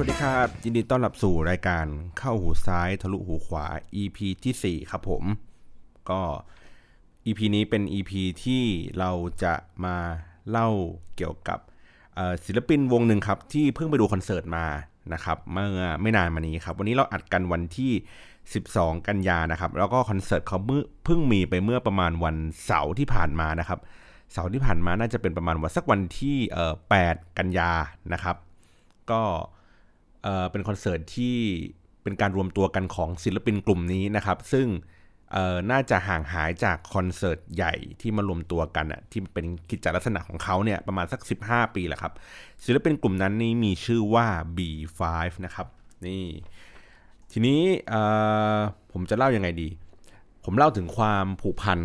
สวัสดีครับยินดีต้อนรับสู่รายการเข้าหูซ้ายทะลุหูขวา EP ที่4ครับผมก็ EP นี้เป็น EP ที่เราจะมาเล่าเกี่ยวกับศิลปินวงหนึ่งครับที่เพิ่งไปดูคอนเสิร์ตมานะครับเมื่อไม่นานมานี้ครับวันนี้เราอัดกันวันที่12กันยานะครับแล้วก็คอนเสิร์ตเขาเพิ่งมีไปเมื่อประมาณวันเสาร์ที่ผ่านมานะครับเสาร์ที่ผ่านมาน่าจะเป็นประมาณวันที่8กันยานะครับก็เป็นคอนเสิร์ตที่เป็นการรวมตัวกันของศิลปินกลุ่มนี้นะครับซึ่งน่าจะห่างหายจากคอนเสิร์ตใหญ่ที่มารวมตัวกันอ่ะที่เป็นกิจลักษณะของเขาเนี่ยประมาณสัก15ปีแหละครับศิลปินกลุ่มนั้นนี่มีชื่อว่า B5 นะครับนี่ทีนี้ผมจะเล่ายังไงดีผมเล่าถึงความผูกพัน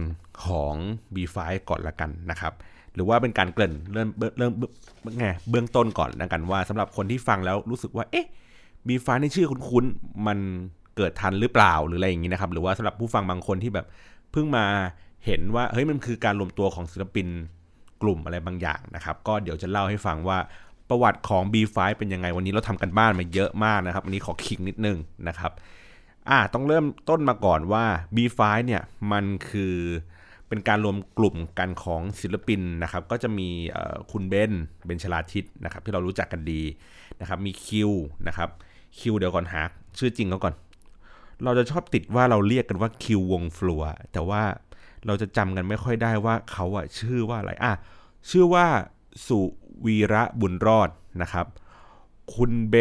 ของ B5 ก่อนละกันนะครับหรือว่าเป็นการเกริ่นเบื้องต้นก่อนละกันว่าสำหรับคนที่ฟังแล้วรู้สึกว่าเอ๊ะ B5 นี่ชื่อคุ้นๆมันเกิดทันหรือเปล่าหรืออะไรอย่างนี้นะครับหรือว่าสำหรับผู้ฟังบางคนที่แบบเพิ่งมาเห็นว่าเฮ้ยมันคือการรวมตัวของศิลปินกลุ่มอะไรบางอย่างนะครับก็เดี๋ยวจะเล่าให้ฟังว่าประวัติของ B5 เป็นยังไงวันนี้เราทำกันบ้านมาเยอะมากนะครับอันนี้ขอขิงนิดนึงนะครับต้องเริ่มต้นมาก่อนว่า B5 เนี่ยมันคือเป็นการรวมกลุ่มกันของศิลปินนะครับก็จะมีคุณเบนชลาทิศนะครับที่เรารู้จักกันดีนะครับมีคิวนะครับคิวเดี๋ยวก่อนหาชื่อจริงเขาก่อนเราจะชอบติดว่าเราเรียกกันว่าคิววงฟลัวแต่ว่าเราจะจำกันไม่ค่อยได้ว่าเขาอะชื่อว่าอะไรชื่อว่าสุวีระบุญรอดนะครับคุณเ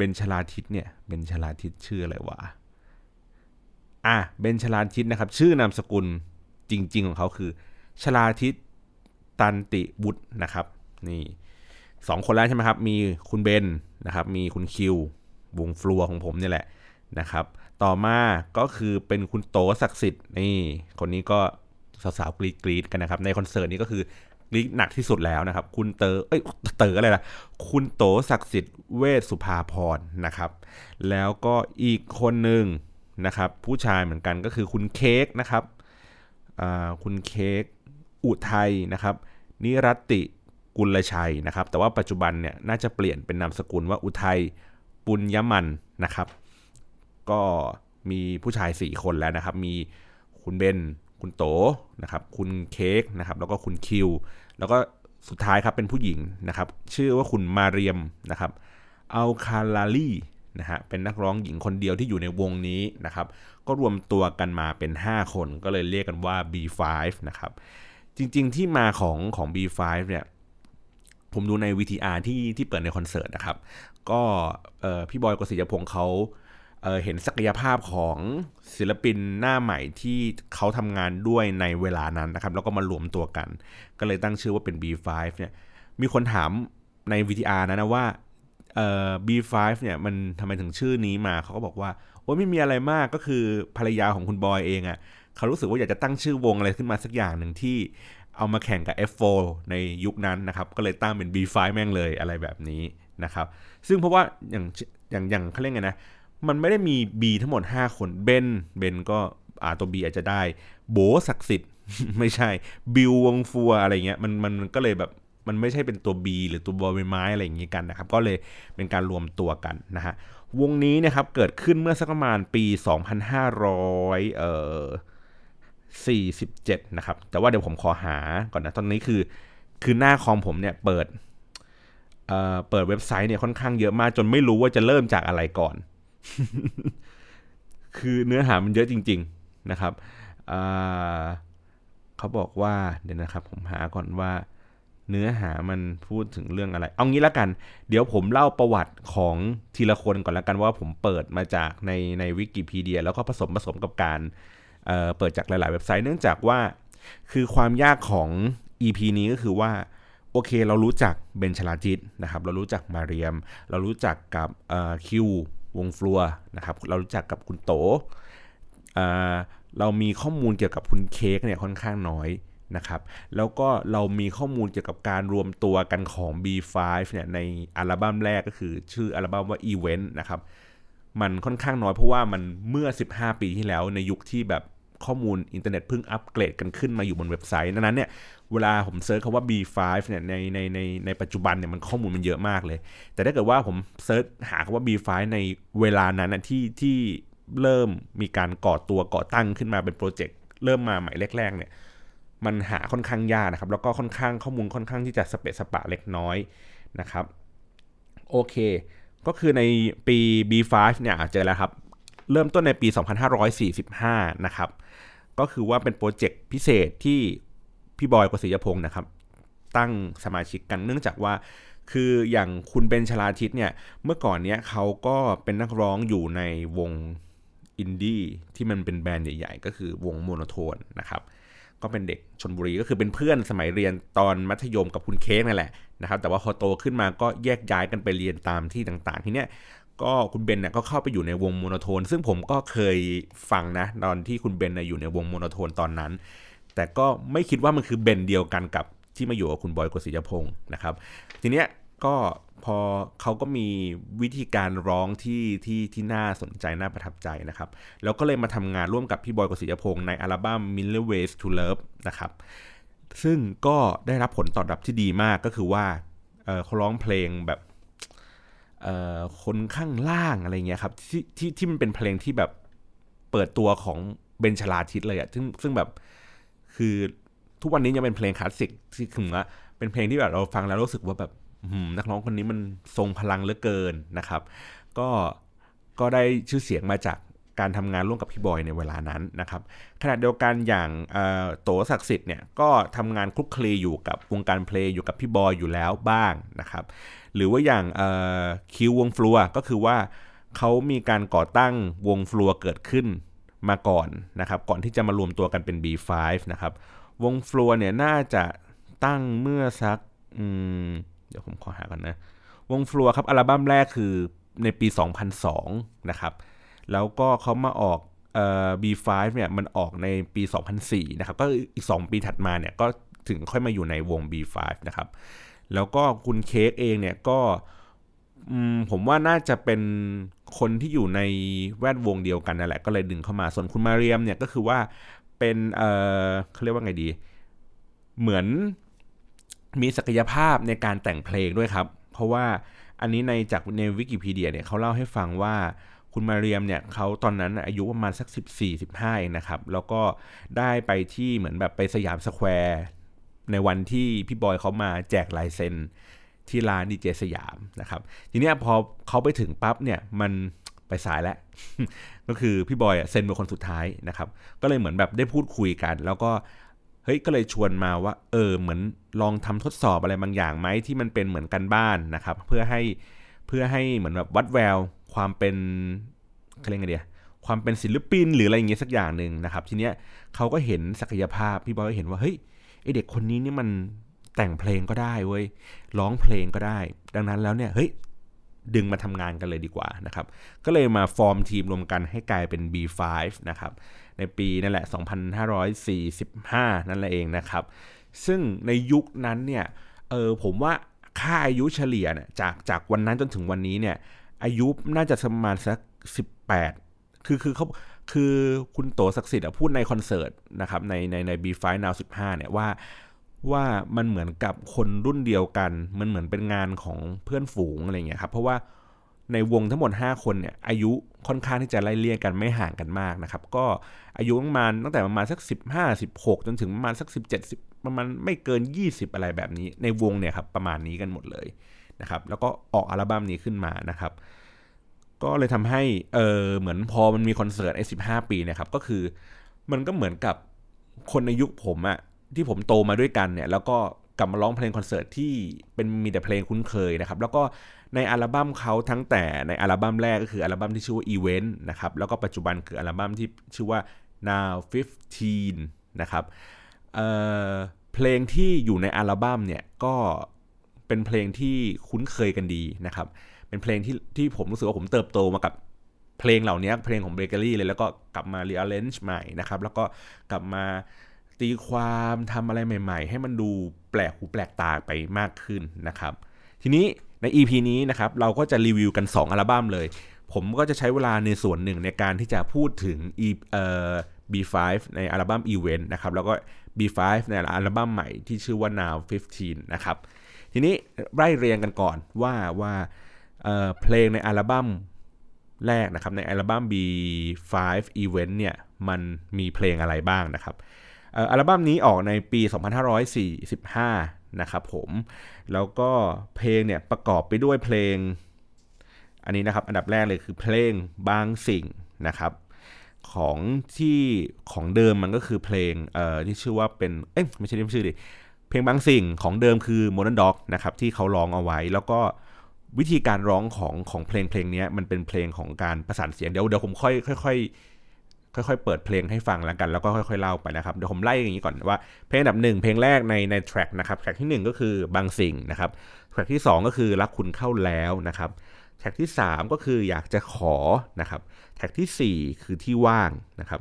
บนชลาทิศเนี่ยเบนชลาทิศชื่ออะไรวะเบนชลาทิศนะครับชื่อนามสกุลจริงๆของเขาคือชลาทิศตันติบุตรนะครับนี่สองคนแล้วใช่ไหมครับมีคุณเบนนะครับมีคุณคิววงฟลัวของผมนี่แหละนะครับต่อมาก็คือเป็นคุณโตศักดิ์สิทธิ์นี่คนนี้ก็สาวๆกรี๊ดๆกันนะครับในคอนเสิร์ตนี้ก็คือกรี๊ดหนักที่สุดแล้วนะครับคุณเต๋ออะไรล่ะคุณโตศักดิ์สิทธิ์เวชสุภาพรนะครับแล้วก็อีกคนนึงนะครับผู้ชายเหมือนกันก็คือคุณเค้กนะครับคุณเค้กอุทัยนะครับนิรัติกุลชัยนะครับแต่ว่าปัจจุบันเนี่ยน่าจะเปลี่ยนเป็นนามสกุลว่าอุทัยปุญยมันนะครับก็มีผู้ชาย4คนแล้วนะครับมีคุณเบนคุณโตนะครับคุณเค้กนะครับแล้วก็คุณคิวแล้วก็สุดท้ายครับเป็นผู้หญิงนะครับชื่อว่าคุณมาเรียมนะครับอัลคาลาลีนะฮะเป็นนักร้องหญิงคนเดียวที่อยู่ในวงนี้นะครับก็รวมตัวกันมาเป็น5คนก็เลยเรียกกันว่า B5 นะครับจริงๆที่มาของ B5 เนี่ยผมดูใน VTR ที่เปิดในคอนเสิร์ตนะครับก็พี่บอยกสิยพงษ์เขาเห็นศักยภาพของศิลปินหน้าใหม่ที่เขาทำงานด้วยในเวลานั้นนะครับแล้วก็มารวมตัวกันก็เลยตั้งชื่อว่าเป็น B5 เนี่ยมีคนถามใน VTR นะว่าB5 เนี่ยมันทำไมถึงชื่อนี้มาเขาก็บอกว่าโอ้ไม่มีอะไรมากก็คือภรรยาของคุณบอยเองอ่ะเขารู้สึกว่าอยากจะตั้งชื่อวงอะไรขึ้นมาสักอย่างหนึ่งที่เอามาแข่งกับ F4 ในยุคนั้นนะครับก็เลยตั้งเป็น B5 แม่งเลยอะไรแบบนี้นะครับซึ่งเพราะว่าอย่างเขาเรียกไงนะมันไม่ได้มี B ทั้งหมด5คนเบนก็ตัว B อาจจะได้โบศักดิ์สิทธิ์ ไม่ใช่บิววงฟัวอะไรเงี้ยมันก็เลยแบบมันไม่ใช่เป็นตัว B หรือตัวบอใบไม้อะไรอย่างงี้กันนะครับก็เลยเป็นการรวมตัวกันนะฮะวงนี้นะครับเกิดขึ้นเมื่อสักประมาณปี2547นะครับแต่ว่าเดี๋ยวผมขอหาก่อนนะตอนนี้คือหน้าคอมผมเนี่ยเปิดเว็บไซต์เนี่ยค่อนข้างเยอะมากจนไม่รู้ว่าจะเริ่มจากอะไรก่อนคือเนื้อหามันเยอะจริงๆนะครับเขาบอกว่าเดี๋ยวนะครับผมหาก่อนว่าเนื้อหามันพูดถึงเรื่องอะไรเอางี้ละกันเดี๋ยวผมเล่าประวัติของทีละคนก่อนละกันว่าผมเปิดมาจากในวิกิพีเดียแล้วก็ผสมกับการเปิดจากหลายๆเว็บไซต์เนื่องจากว่าคือความยากของ EP นี้ก็คือว่าโอเคเรารู้จักเบนชลาทิศนะครับเรารู้จักมาเรียมเรารู้จักกับคิววงฟลัวนะครับเรารู้จักกับคุณโตเรามีข้อมูลเกี่ยวกับคุณเค้กเนี่ยค่อนข้างน้อยนะครับแล้วก็เรามีข้อมูลเกี่ยวกับการรวมตัวกันของ B5 เนี่ยในอัลบั้มแรกก็คือชื่ออัลบั้มว่า Event นะครับมันค่อนข้างน้อยเพราะว่ามันเมื่อ15ปีที่แล้วในยุคที่แบบข้อมูลอินเทอร์เน็ตเพิ่งอัปเกรดกันขึ้นมาอยู่บนเว็บไซต์นั้นเนี่ย เวลาผมเซิร์ชคำว่า B5 เนี่ยในปัจจุบันเนี่ยมันข้อมูลมันเยอะมากเลยแต่ถ้าเกิดว่าผมเซิร์ชหาคำว่า B5 ในเวลานั้นนะที่เริ่มมีการก่อตั้งขึ้นมาเป็นโปรเจกต์เริ่มมาใหม่แรกๆเนี่ยมันหาค่อนข้างยากนะครับแล้วก็ค่อนข้างข้อมูลค่อนข้างที่จะสเปะสปะเล็กน้อยนะครับโอเคก็คือในปี B5 เนี่ยเจอแล้วครับเริ่มต้นในปี2545นะครับก็คือว่าเป็นโปรเจกต์พิเศษที่พี่บอยกฤษยพงศ์นะครับตั้งสมาชิกกันเนื่องจากว่าคืออย่างคุณเบนชลาทิศเนี่ยเมื่อก่อนเนี้ยเขาก็เป็นนักร้องอยู่ในวงอินดี้ที่มันเป็นแบรนด์ใหญ่ๆก็คือวงโมโนโทนนะครับก็เป็นเด็กชลบุรีก็คือเป็นเพื่อนสมัยเรียนตอนมัธยมกับคุณเค้กนั่นแหละนะครับแต่ว่าพอโตขึ้นมาก็แยกย้ายกันไปเรียนตามที่ต่างๆทีเนี้ยก็คุณเบนเนี่ยก็เข้าไปอยู่ในวงโมโนโทนซึ่งผมก็เคยฟังนะตอนที่คุณเบนอยู่ในวงโมโนโทนตอนนั้นแต่ก็ไม่คิดว่ามันคือเบนเดียวกันกับที่มาอยู่กับคุณบอยกฤษยพงศ์นะครับทีเนี้ยก็พอเขาก็มีวิธีการร้องที่น่าสนใจน่าประทับใจนะครับแล้วก็เลยมาทำงานร่วมกับพี่บอยกฤษยพงศ์ในอัลบั้ม Million Ways to Love นะครับซึ่งก็ได้รับผลตอบรับที่ดีมากก็คือว่าเขาร้องเพลงแบบคนข้างล่างอะไรเงี้ยครับที่มันเป็นเพลงที่แบบเปิดตัวของเบนชลาทิศเลยอ่ะซึ่งแบบคือทุกวันนี้ยังเป็นเพลงคลาสสิกที่ถึงว่าเป็นเพลงที่แบบเราฟังแล้วรู้สึกว่าแบบนักร้องคนนี้มันทรงพลังเหลือเกินนะครับก็ได้ชื่อเสียงมาจากการทำงานร่วมกับพี่บอยในเวลานั้นนะครับขณะเดียวกันอย่างโตศักดิ์สิทธิ์เนี่ยก็ทำงานคลุกคลีอยู่กับวงการเพลงอยู่กับพี่บอยอยู่แล้วบ้างนะครับหรือว่าอย่างคิววงฟลัวก็คือว่าเขามีการก่อตั้งวงฟลัวเกิดขึ้นมาก่อนนะครับก่อนที่จะมารวมตัวกันเป็น B5 นะครับวงฟลัวเนี่ยน่าจะตั้งเมื่อสักเดี๋ยวผมขอหากันนะวงฟลัวครับอัลบั้มแรกคือในปี2002นะครับแล้วก็เขามาออกB5 เนี่ยมันออกในปี2004นะครับก็อีก2ปีถัดมาเนี่ยก็ถึงค่อยมาอยู่ในวง B5 นะครับแล้วก็คุณเค้กเองเนี่ยก็ผมว่าน่าจะเป็นคนที่อยู่ในแวดวงเดียวกันนั่นแหละก็เลยดึงเข้ามาส่วนคุณมาเรียมเนี่ยก็คือว่าเป็นเขาเรียกว่าไงดีเหมือนมีศักยภาพในการแต่งเพลงด้วยครับเพราะว่าอันนี้ในจากในวิกิพีเดียเนี่ยเขาเล่าให้ฟังว่าคุณมาเรียมเนี่ยเขาตอนนั้นอายุประมาณสัก 14-15 นะครับแล้วก็ได้ไปที่เหมือนแบบไปสยามสแควร์ในวันที่พี่บอยเขามาแจกลายเซ็นที่ร้านดีเจสยามนะครับทีนี้พอเขาไปถึงปั๊บเนี่ยมันไปสายแล้ว ก็คือพี่บอยเซ็นเป็นคนสุดท้ายนะครับก็เลยเหมือนแบบได้พูดคุยกันแล้วก็เฮ้ยก็เลยชวนมาว่าเหมือนลองทำทดสอบอะไรบางอย่างไหมที่มันเป็นเหมือนกันบ้านนะครับเพื่อให้เหมือนแบบวัดแววความเป็นอะไรเงี้ยความเป็นศิลปินหรืออะไรอย่างเงี้ยสักอย่างนึงนะครับทีเนี้ยเขาก็เห็นศักยภาพพี่บอยก็เห็นว่าเฮ้ยไอเด็กคนนี้นี่มันแต่งเพลงก็ได้เว้ยร้องเพลงก็ได้ดังนั้นแล้วเนี่ยเฮ้ยดึงมาทำงานกันเลยดีกว่านะครับก็เลยมาฟอร์มทีมรวมกันให้กลายเป็น B5 นะครับในปีนั่นแหละ2545นั่นแหละเองนะครับซึ่งในยุคนั้นเนี่ยผมว่าค่าอายุเฉลี่ยเนี่ยจากวันนั้นจนถึงวันนี้เนี่ยอายุน่าจะประมาณสัก18คือคุณโตศักดิ์สิทธิ์พูดในคอนเสิร์ตนะครับใน B-Fine Now 15เนี่ยว่ามันเหมือนกับคนรุ่นเดียวกันมันเหมือนเป็นงานของเพื่อนฝูงอะไรเงี้ยครับเพราะว่าในวงทั้งหมด5คนเนี่ยอายุค่อนข้างที่จะไล่เลี่ยกันไม่ห่างกันมากนะครับก็อายุประมาณตั้งแต่ประมาณสัก15 16จนถึงประมาณสัก17 10ประมาณไม่เกิน20อะไรแบบนี้ในวงเนี่ยครับประมาณนี้กันหมดเลยนะครับแล้วก็ออกอัลบั้มนี้ขึ้นมานะครับก็เลยทำให้เหมือนพอมันมีคอนเสิร์ตไอ้15ปีนะครับก็คือมันก็เหมือนกับคนในยุคผมอะที่ผมโตมาด้วยกันเนี่ยแล้วก็กลับมาร้องเพลงคอนเสิร์ตที่เป็นมีแต่เพลงคุ้นเคยนะครับแล้วก็ในอัลบั้มเขาทั้งแต่ในอัลบั้มแรกก็คืออัลบั้มที่ชื่อว่า Event นะครับแล้วก็ปัจจุบันคืออัลบั้มที่ชื่อว่า Now 15 นะครับเพลงที่อยู่ในอัลบั้มเนี่ยก็เป็นเพลงที่คุ้นเคยกันดีนะครับเป็นเพลงที่ผมรู้สึกว่าผมเติบโตมากับเพลงเหล่านี้เพลงของ Bakery เลยแล้วก็กลับมา rearrange ใหม่นะครับแล้วก็กลับมาตีความทำอะไรใหม่ๆให้มันดูแปลกหูแปลกตาไปมากขึ้นนะครับทีนี้ใน EP นี้นะครับเราก็จะรีวิวกัน2อัลบั้มเลยผมก็จะใช้เวลาในส่วนหนึ่งในการที่จะพูดถึงB5 ในอัลบั้ม Event นะครับแล้วก็ B5 ในอัลบั้มใหม่ที่ชื่อว่า Now 15 นะครับทีนี้ไล่เรียงกันก่อนว่าเพลงในอัลบั้มแรกนะครับในอัลบั้ม B5 Event เนี่ยมันมีเพลงอะไรบ้างนะครับอัลบั้มนี้ออกในปี2545นะครับผมแล้วก็เพลงเนี่ยประกอบไปด้วยเพลงอันนี้นะครับอันดับแรกเลยคือเพลงบางสิ่งนะครับของเดิมมันก็คือเพลงที่ชื่อว่าเป็นไม่ใช่ชื่อดิเพลงบางสิ่งของเดิมคือ Modern Dog นะครับที่เขาร้องเอาไว้แล้วก็วิธีการร้องของเพลงนี้มันเป็นเพลงของการประสานเสียงเดี๋ยวผมค่อยเปิดเพลงให้ฟังแล้วกันแล้วก็ค่อยๆเล่าไปนะครับเดี๋ยวผมไล่อย่างนี้ก่อนว่าเพลงอันดับ1เพลงแรกในแทร็กนะครับแทร็กที่1ก็คือบางสิ่งนะครับแทร็กที่2ก็คือรักคุณเข้าแล้วนะครับแทร็กที่3ก็คืออยากจะขอนะครับแทร็กที่4คือที่ว่างนะครับ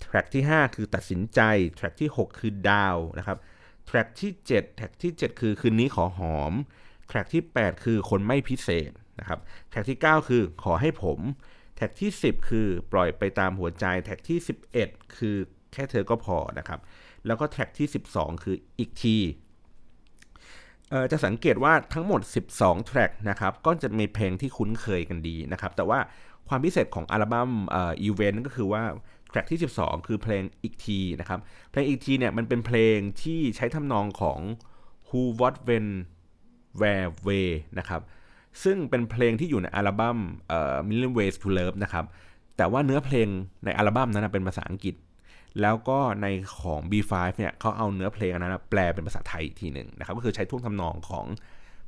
แทร็กที่5คือตัดสินใจแทร็กที่6คือดาวนะครับแทร็กที่7แทร็กที่7คือคืนนี้ขอหอมแทร็กที่8คือคนไม่พิเศษนะครับแทร็กที่9คือขอให้ผมแท็กที่10คือปล่อยไปตามหัวใจแท็กที่11คือแค่เธอก็พอนะครับแล้วก็แท็กที่12คืออีกทีจะสังเกตว่าทั้งหมด12แทร็กนะครับก็จะมีเพลงที่คุ้นเคยกันดีนะครับแต่ว่าความพิเศษของอัลบั้มEvent ก็คือว่าแทร็กที่12คือเพลงอีกทีนะครับเพลงอีกทีเนี่ยมันเป็นเพลงที่ใช้ทำนองของ Who What When Where Way นะครับซึ่งเป็นเพลงที่อยู่ในอัลบั้มMillion Ways to Love นะครับแต่ว่าเนื้อเพลงในอัลบั้มนั้นเป็นภาษาอังกฤษแล้วก็ในของ B5 เนี่ยเขาเอาเนื้อเพลงนั้นแปลเป็นภาษาไทยทีนึงนะครับก็คือใช้ท่วงทำนองของ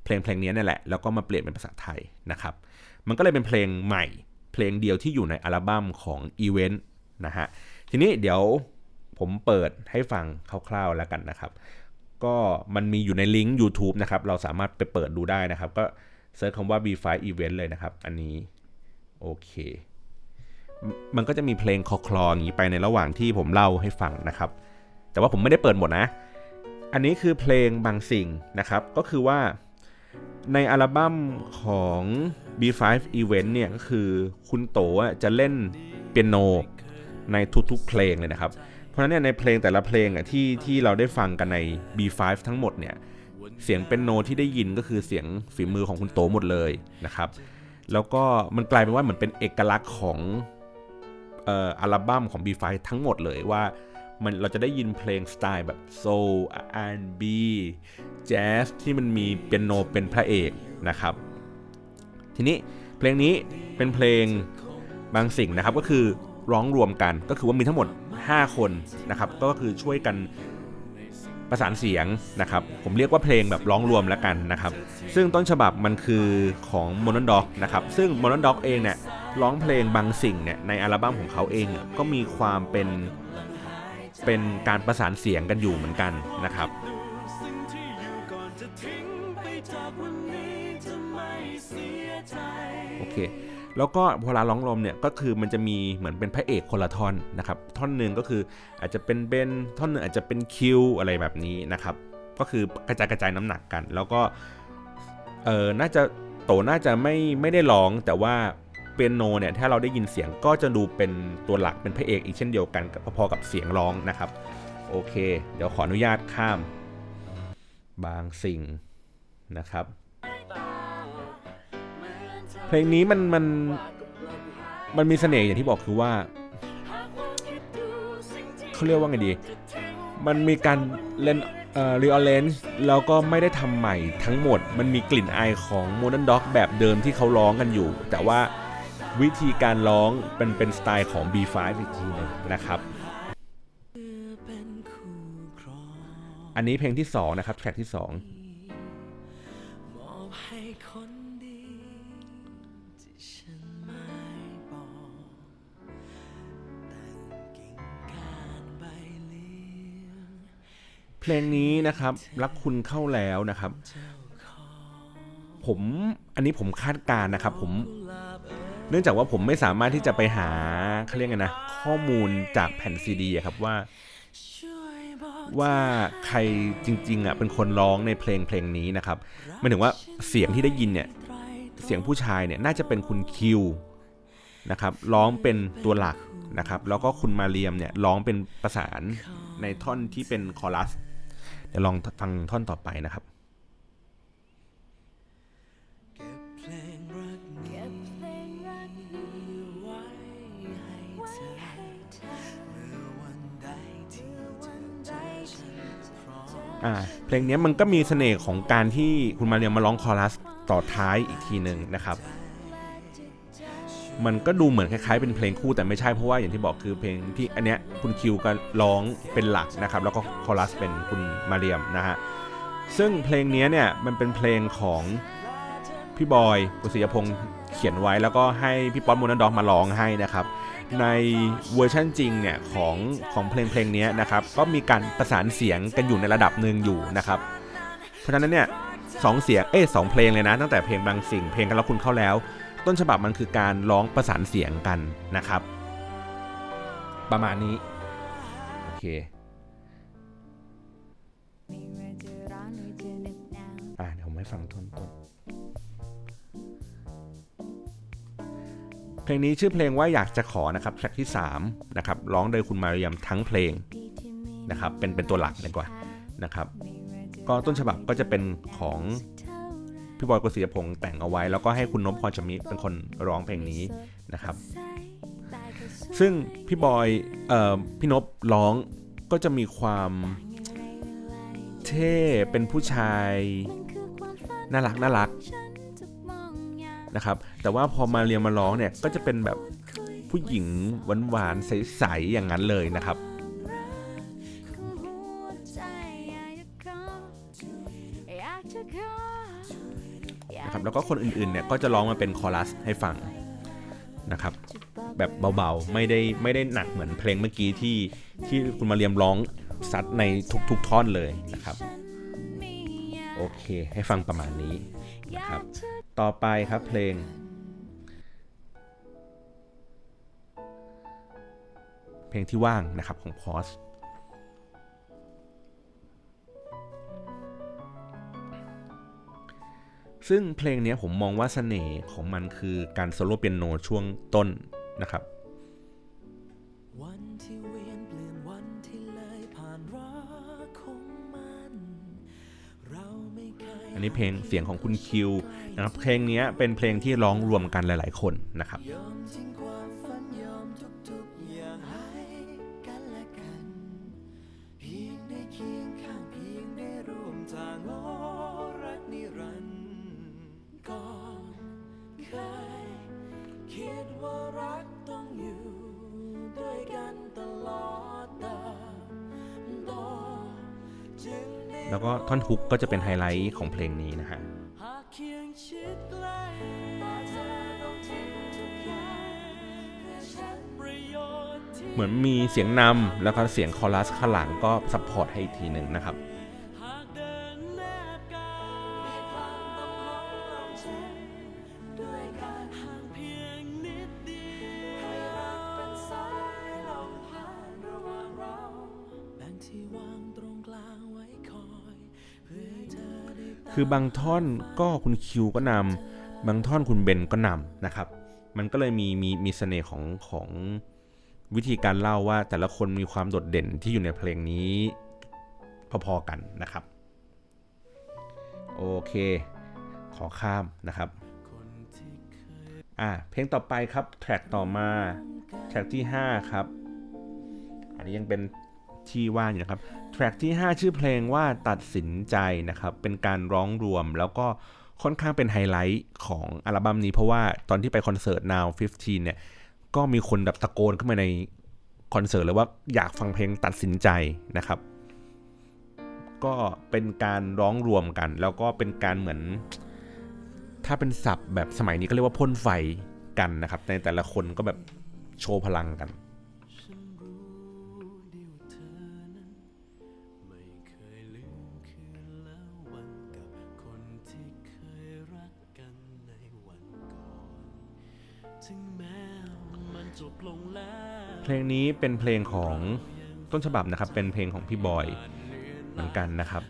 เพลงนี้นั่นแหละแล้วก็มาเปลี่ยนเป็นภาษาไทยนะครับมันก็เลยเป็นเพลงใหม่เพลงเดียวที่อยู่ในอัลบั้มของ Event นะฮะทีนี้เดี๋ยวผมเปิดให้ฟังคร่าวๆแล้วกันนะครับก็มันมีอยู่ในลิงก์ YouTube นะครับเราสามารถไปเปิดดูได้นะครับก็เซิร์ชคำว่า B5 Event เลยนะครับอันนี้โอเคมันก็จะมีเพลงคลออย่างนี้ไปในระหว่างที่ผมเล่าให้ฟังนะครับแต่ว่าผมไม่ได้เปิดหมดนะอันนี้คือเพลงบางสิ่งนะครับก็คือว่าในอัลบั้มของ B5 Event เนี่ยก็คือคุณโตจะเล่นเปียโนในทุกๆเพลงเลยนะครับเพราะฉะนั้นในเพลงแต่ละเพลงอ่ะที่เราได้ฟังกันใน B5 ทั้งหมดเนี่ยเสียงเป็นโนที่ได้ยินก็คือเสียงฝีมือของคุณโตหมดเลยนะครับแล้วก็มันกลายเป็นว่าเหมือนเป็นเอกลักษณ์ของอัลบั้มของ B5 ทั้งหมดเลยว่าเราจะได้ยินเพลงสไตล์แบบโซล R&B แจ๊สที่มันมีเปียโนเป็นพระเอกนะครับทีนี้เพลงนี้เป็นเพลงบางสิ่งนะครับก็คือร้องรวมกันก็คือว่ามีทั้งหมด5คนนะครับก็คือช่วยกันประสานเสียงนะครับผมเรียกว่าเพลงแบบร้องรวมแล้วกันนะครับซึ่งต้นฉบับมันคือของ Modern Dog นะครับซึ่ง Modern Dog เองเนี่ยร้องเพลงบางสิ่งเนี่ยในอัลบั้มของเขาเองก็มีความเป็นการประสานเสียงกันอยู่เหมือนกันนะครับโอเคแล้วก็พอร้องรวมเนี่ยก็คือมันจะมีเหมือนเป็นพระเอกคนละท่อนนะครับท่อนนึงก็คืออาจจะเป็นเบนท่อนนึงอาจจะเป็นคิวอะไรแบบนี้นะครับก็คือกระจายน้ำหนักกันแล้วก็น่าจะไม่ได้ร้องแต่ว่าเปียโนเนี่ยถ้าเราได้ยินเสียงก็จะดูเป็นตัวหลักเป็นพระเอกอีกเช่นเดียวกันพอกับเสียงร้องนะครับโอเคเดี๋ยวขออนุญาตข้ามบางสิ่งนะครับเพลงนี้มันมีเสน่ห์อย่างที่บอกคือว่าเขาเรียกว่าไงดีมันมีการเล่นรีออเรนจ์แล้วก็ไม่ได้ทำใหม่ทั้งหมดมันมีกลิ่นอายของ Modern Dog แบบเดิมที่เขาร้องกันอยู่แต่ว่าวิธีการร้องเป็นสไตล์ของ B5 อีกทีนึงนะครับอันนี้เพลงที่2นะครับแทร็กที่2เพลงนี้นะครับรักคุณเข้าแล้วนะครับผมอันนี้ผมคาดการณ์นะครับผมเนื่องจากว่าผมไม่สามารถที่จะไปหาเขาเรียกไงนะข้อมูลจากแผ่นซีดีอะครับว่าใครจริงๆอะเป็นคนร้องในเพลงนี้นะครับหมายถึงว่าเสียงที่ได้ยินเนี่ยเสียงผู้ชายเนี่ยน่าจะเป็นคุณคิวนะครับร้องเป็นตัวหลักนะครับแล้วก็คุณมาเรียมเนี่ยร้องเป็นประสาน ในท่อนที่เป็นคอรัสเดี๋ยวลองฟังท่อนต่อไปนะครับเพลงนี้มันก็มีเสน่ห์ของการที่คุณมาเรียมมาร้องคอรัสต่อท้ายอีกทีนึงนะครับมันก็ดูเหมือนคล้ายๆเป็นเพลงคู่แต่ไม่ใช่เพราะว่าอย่างที่บอกคือเพลงที่อันเนี้ยคุณคิวก็ร้องเป็นหลักนะครับแล้วก็คอรัสเป็นคุณมาเรียมนะฮะซึ่งเพลงนี้เนี่ยมันเป็นเพลงของพี่บอยบุษยพงศ์เขียนไว้แล้วก็ให้พี่ป๊อป Monodog มาร้องให้นะครับในเวอร์ชันจริงเนี่ยของเพลงนี้นะครับก็มีการประสานเสียงกันอยู่ในระดับนึงอยู่นะครับเพราะฉะนั้นเนี่ย2เสียง2เพลงเลยนะตั้งแต่เพลงบางสิ่งเพลงกันแล้วคุณเข้าแล้วต้นฉบับมันคือการร้องประสานเสียงกันนะครับประมาณนี้โอเคเดี๋ยวผมให้ฟังต้นเพลงนี้ชื่อเพลงว่าอยากจะขอนะครับแทร็กที่3นะครับร้องโดยคุณมาเรียมทั้งเพลงนะครับเป็นตัวหลักเลยกว่านะครับก็ต้นฉบับก็จะเป็นของพี่บอยกฤษยพงศ์แต่งเอาไว้แล้วก็ให้คุณนพพรชมิเป็นคนร้องเพลงนี้นะครับซึ่งพี่นพร้องก็จะมีความเท่เป็นผู้ชายน่ารักนะครับแต่ว่าพอมาเรียมมาร้องเนี่ยก็จะเป็นแบบผู้หญิงหวานๆใสๆอย่างนั้นเลยนะครับนะครับแล้วก็คนอื่นๆเนี่ยก็จะร้องมาเป็นคอรัสให้ฟังนะครับแบบเบาๆไม่ได้หนักเหมือนเพลงเมื่อกี้ที่คุณมาเรียมร้องซัดในทุกๆท่อนเลยนะครับโอเคให้ฟังประมาณนี้นะครับต่อไปครับเพลงที่ว่างนะครับของพอสซึ่งเพลงนี้ผมมองว่าเสน่ห์ของมันคือการโซโล่เปียโนช่วงต้นนะครับอันนี้เพลงเสียงของคุณคิวนะครับเพลงนี้เป็นเพลงที่ร้องรวมกันหลายๆคนนะครับแล้วก็ท่อนฮุกก็จะเป็นไฮไลท์ของเพลงนี้นะฮะเหมือนมีเสียงนำแล้วก็เสียงคอรัสข้างหลังก็ซัพพอร์ตให้อีกทีหนึ่งนะครับคือบางท่อนก็คุณคิวก็นำบางท่อนคุณเบนก็นำนะครับมันก็เลยมีเสน่ห์ของวิธีการเล่าว่าแต่ละคนมีความโดดเด่นที่อยู่ในเพลงนี้พอๆกันนะครับโอเคขอข้ามนะครับเพลงต่อไปครับแทร็กต่อมาแทร็กที่5ครับอันนี้ยังเป็นที่ว่างอยู่นะครับแทร็กที่5ชื่อเพลงว่าตัดสินใจนะครับเป็นการร้องรวมแล้วก็ค่อนข้างเป็นไฮไลท์ของอัลบั้มนี้เพราะว่าตอนที่ไปคอนเสิร์ต Now 15เนี่ยก็มีคนแบบตะโกนขึ้นมาในคอนเสิร์ตเลยว่าอยากฟังเพลงตัดสินใจนะครับก็เป็นการร้องรวมกันแล้วก็เป็นการเหมือนถ้าเป็นศัพท์แบบสมัยนี้ก็เรียกว่าพ่นไฟกันนะครับในแต่ละคนก็แบบโชว์พลังกันเพลงนี้เป็นเพลงของต้นฉบับนะครับเป็นเพลงของพี่บอยเหมือนกันนะครับ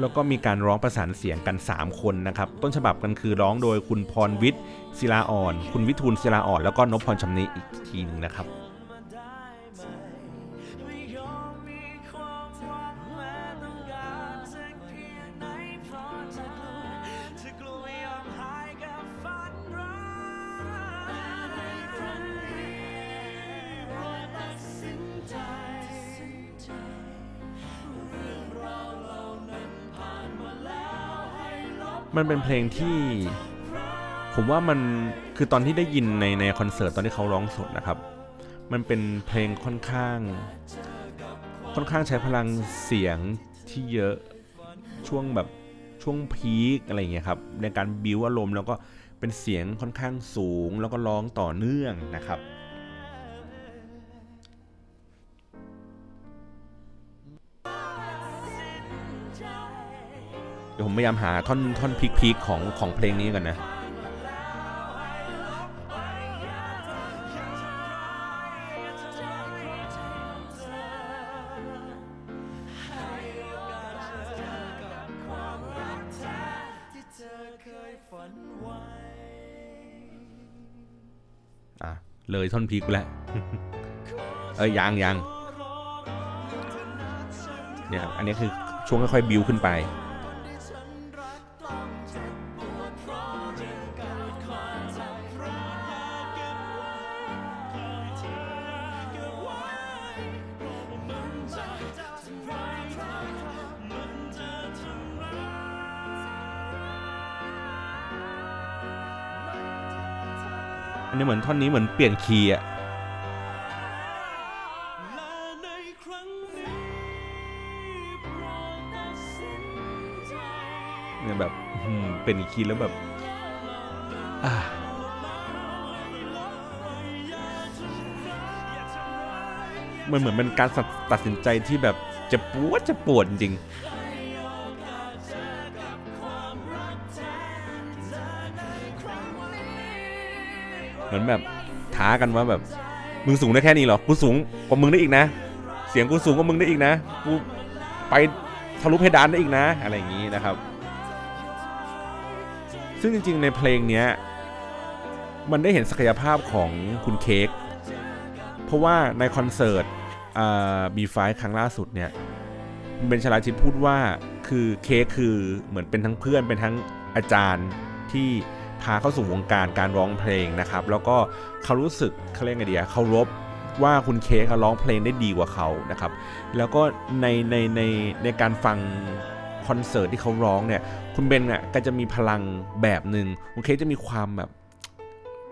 แล้วก็มีการร้องประสานเสียงกัน3คนนะครับต้นฉบับกันคือร้องโดยคุณพรวิทย์ศิลาอ่อนคุณวิทูลศิลาอ่อนแล้วก็นพพรชำนิอีกทีนึงนะครับ มันเป็นเพลงที่ผมว่ามันคือตอนที่ได้ยินในคอนเสิร์ตตอนที่เขาร้องสดนะครับมันเป็นเพลงค่อนข้างใช้พลังเสียงที่เยอะช่วงพีคอะไรอย่างเงี้ยครับในการบิ้วอารมณ์แล้วก็เป็นเสียงค่อนข้างสูงแล้วก็ร้องต่อเนื่องนะครับเดี๋ยวผมพยายามหาท่อนพีคๆของเพลงนี้กันนะเลยท่อนพีคแล้วยังเนี่ยอันนี้คือช่วงค่อยๆบิวขึ้นไปอันนี้เหมือนท่อนนี้เหมือนเปลี่ยนคีย์อ่ะเนี่ยแบบเป็นคีย์แล้วแบบมันเหมือนเป็นการตัดสินใจที่แบบจะปวดจริงเหมือนแบบท้ากันว่าแบบมึงสูงได้แค่นี้หรอกูสูงกว่ามึงได้อีกนะเสียงกูสูงกว่ามึงได้อีกนะกูไปทะลุเพดานได้อีกนะอะไรอย่างนี้นะครับซึ่งจริงๆในเพลงนี้มันได้เห็นศักยภาพของคุณเค้กเพราะว่าในคอนเสิร์ตB5 ครั้งล่าสุดเนี่ยเป็นชลาทิศพูดว่าคือเค้กคือเหมือนเป็นทั้งเพื่อนเป็นทั้งอาจารย์ที่พาเข้าสู่วงการร้องเพลงนะครับแล้วก็เขารู้สึกเขาเรียกไงดีอะเคารพว่าคุณเค้กร้องเพลงได้ดีกว่าเขานะครับแล้วก็ในการฟังคอนเสิร์ตที่เขาร้องเนี่ยคุณเบนเนี่ยก็จะมีพลังแบบนึงคุณเค้กจะมีความแบบ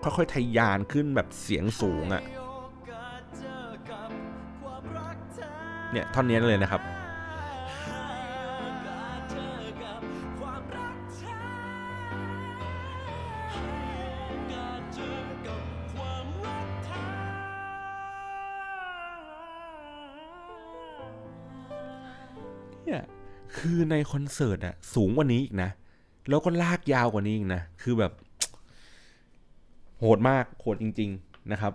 ค่อยๆทะยานขึ้นแบบเสียงสูงอะเนี่ยท่อนนี้เลยนะครับคือในคอนเสิร์ตอะสูงกว่านี้อีกนะแล้วก็ลากยาวกว่านี้อีกนะคือแบบโหดมากโหดจริงๆนะครับ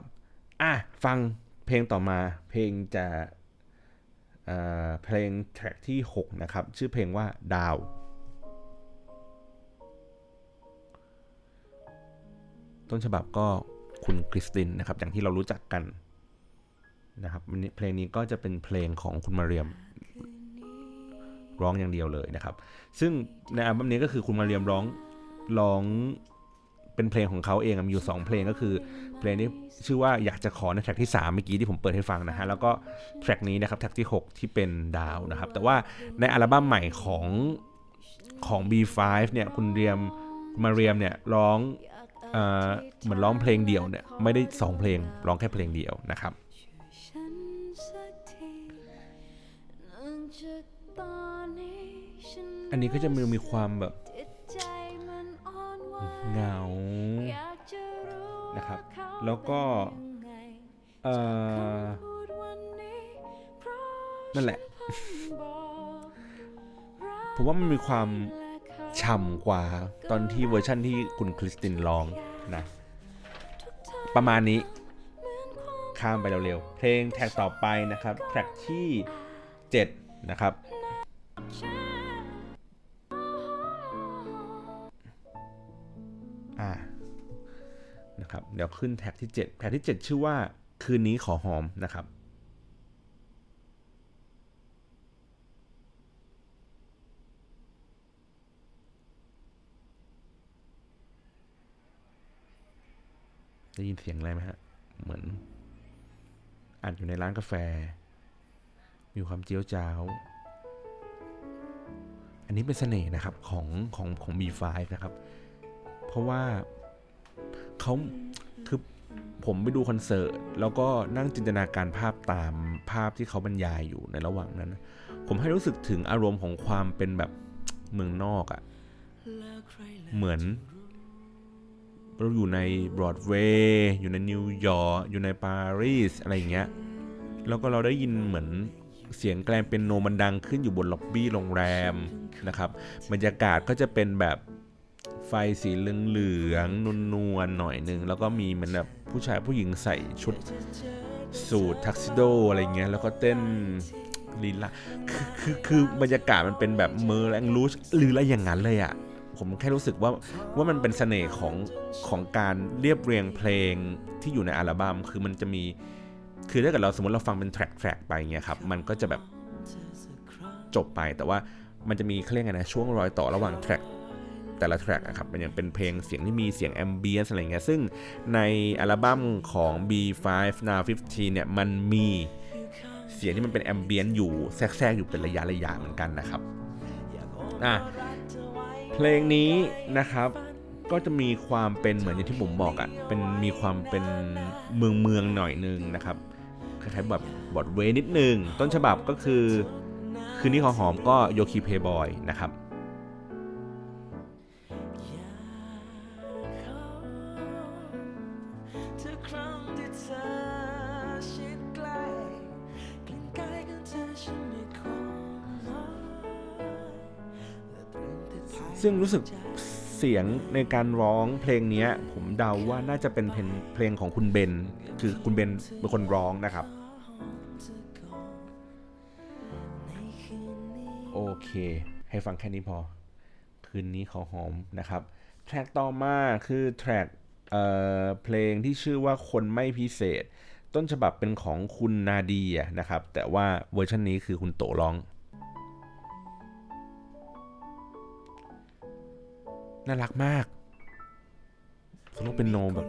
ฟังเพลงต่อมาเพลงจะเพลงแทร็กที่6นะครับชื่อเพลงว่าดาวต้นฉบับก็คุณคริสตินนะครับอย่างที่เรารู้จักกันนะครับเพลงนี้ก็จะเป็นเพลงของคุณมาเรียมร้องอย่างเดียวเลยนะครับซึ่งในอัลบั้มนี้ก็คือคุณมาเรียมร้องเป็นเพลงของเขาเองมีอยู่2เพลงก็คือเพลงนี้ชื่อว่าอยากจะขอในแทร็กที่3เมื่อกี้ที่ผมเปิดให้ฟังนะฮะแล้วก็แทร็กนี้นะครับแทร็กที่6ที่เป็นดาวนะครับแต่ว่าในอัลบั้มใหม่ของ B5 เนี่ยคุณมาเรียมเนี่ยร้องเหมือนร้องเพลงเดียวเนี่ยไม่ได้2เพลงร้องแค่เพลงเดียวนะครับอันนี้ก็จะมีความแบบเหงานะครับแล้วก็นั่นแหละผมว่ามันมีความฉ่ำกว่าตอนที่เวอร์ชันที่คุณคริสตินร้องนะประมาณนี้ข้ามไปเร็วๆเพลงแทร็กต่อไปนะครับแทร็กที่7นะครับนะครับเดี๋ยวขึ้นแท็กที่7แท็กที่7ชื่อว่าคืนนี้ขอหอมนะครับได้ยินเสียงอะไรไหมฮะเหมือนอ่านอยู่ในร้านกาแฟมีความเจี๊ยวจ้าว อันนี้เป็นเสน่ห์นะครับของ B5 นะครับเพราะว่าเขาคือผมไปดูคอนเสิร์ตแล้วก็นั่งจินตนาการภาพตามภาพที่เขาบรรยายอยู่ในระหว่างนั้นผมให้รู้สึกถึงอารมณ์ของความเป็นแบบเมืองนอกอ่ะเหมือนเราอยู่ในบรอดเวย์อยู่ในนิวยอร์กอยู่ในปารีสอะไรอย่างเงี้ยแล้วก็เราได้ยินเหมือนเสียงแกลนเป็นโนมันดังขึ้นอยู่บนล็อบบี้โรงแรมนะครับบรรยากาศก็จะเป็นแบบไฟสีเหลืองๆนวลๆหน่อยนึงแล้วก็มีเหมือนแบบผู้ชายผู้หญิงใส่ชุดสูททักซิโดอะไรเงี้ยแล้วก็เต้นลีลาคือบรรยากาศมันเป็นแบบเมอร์แรงลูชหรืออะไรอย่างนั้นเลยอ่ะผมแค่รู้สึกว่ามันเป็นเสน่ห์ของการเรียบเรียงเพลงที่อยู่ในอัลบั้มคือมันจะมีคือถ้าเกิดเราสมมติเราฟังเป็นแทร็กๆไปเงี้ยครับมันก็จะแบบจบไปแต่ว่ามันจะมีเขาเรียกไงนะช่วงรอยต่อระหว่างแทร็กแต่ละแทร็กอะครับมันยังเป็นเพลงเสียงที่มีเสียงแอมเบียนซ์อะไรเงี้ยซึ่งในอัลบั้มของ B5 Now 15เนี่ยมันมีเสียงที่มันเป็นแอมเบียนซ์อยู่แทรกๆอยู่เป็นระยะเหมือนกันนะครับเพลงนี้นะครับก็จะมีความเป็นเหมือนอย่างที่ผมบอกอะเป็นมีความเป็นเมืองหน่อยนึงนะครับคล้ายๆแบบบอดเวย์นิดนึงต้นฉบับก็คือคืนนี้ขอหอมก็โยคีเพย์บอยนะครับซึ่งรู้สึกเสียงในการร้องเพลงนี้ผมเดาว่าน่าจะเป็นเพลงของคุณเบนคือคุณเบนเป็นคนร้องนะครับโอเคให้ฟังแค่นี้พอคืนนี้ขอหอมนะครับแทร็กต่อมาคือแทร็กเพลงที่ชื่อว่าคนไม่พิเศษต้นฉบับเป็นของคุณนาเดียนะครับแต่ว่าเวอร์ชันนี้คือคุณโตร้องน่ารักมากสนุกเป็นโนแบบ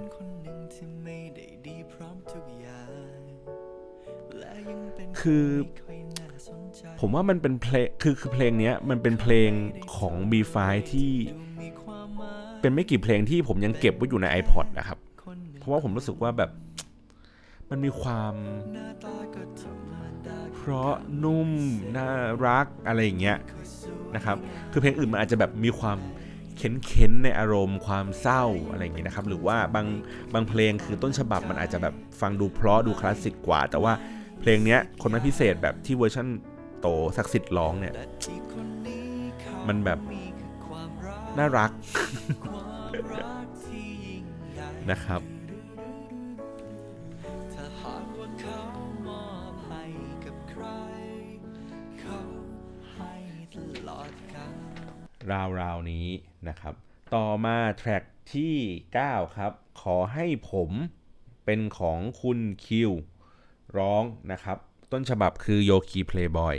คือผมว่ามันเป็นเพลงคือเพลงเนี้ยมันเป็นเพลงของ B5 ที่เป็นไม่กี่เพลงที่ผมยังเก็บไว้อยู่ใน iPod นะครับเพราะว่าผมรู้สึกว่าแบบมันมีความเพราะนุ่มน่ารักอะไรอย่างเงี้ยนะครับคือเพลงอื่นมันอาจจะแบบมีความเค้นๆในอารมณ์ความเศร้าอะไรอย่างงี้นะครับหรือว่าบางเพลงคือต้นฉบับมันอาจจะแบบฟังดูเพราะดูคลาสสิกกว่าแต่ว่าเพลงเนี้ยคนไม่พิเศษแบบที่เวอร์ชั่นโตศักดิ์สิทธิ์ร้องเนี่ยมันแบบน่ารัก นะครับราวๆนี้นะครับต่อมาแทร็กที่9ครับขอให้ผมเป็นของคุณคิวร้องนะครับต้นฉบับคือโยคีเพลย์บอย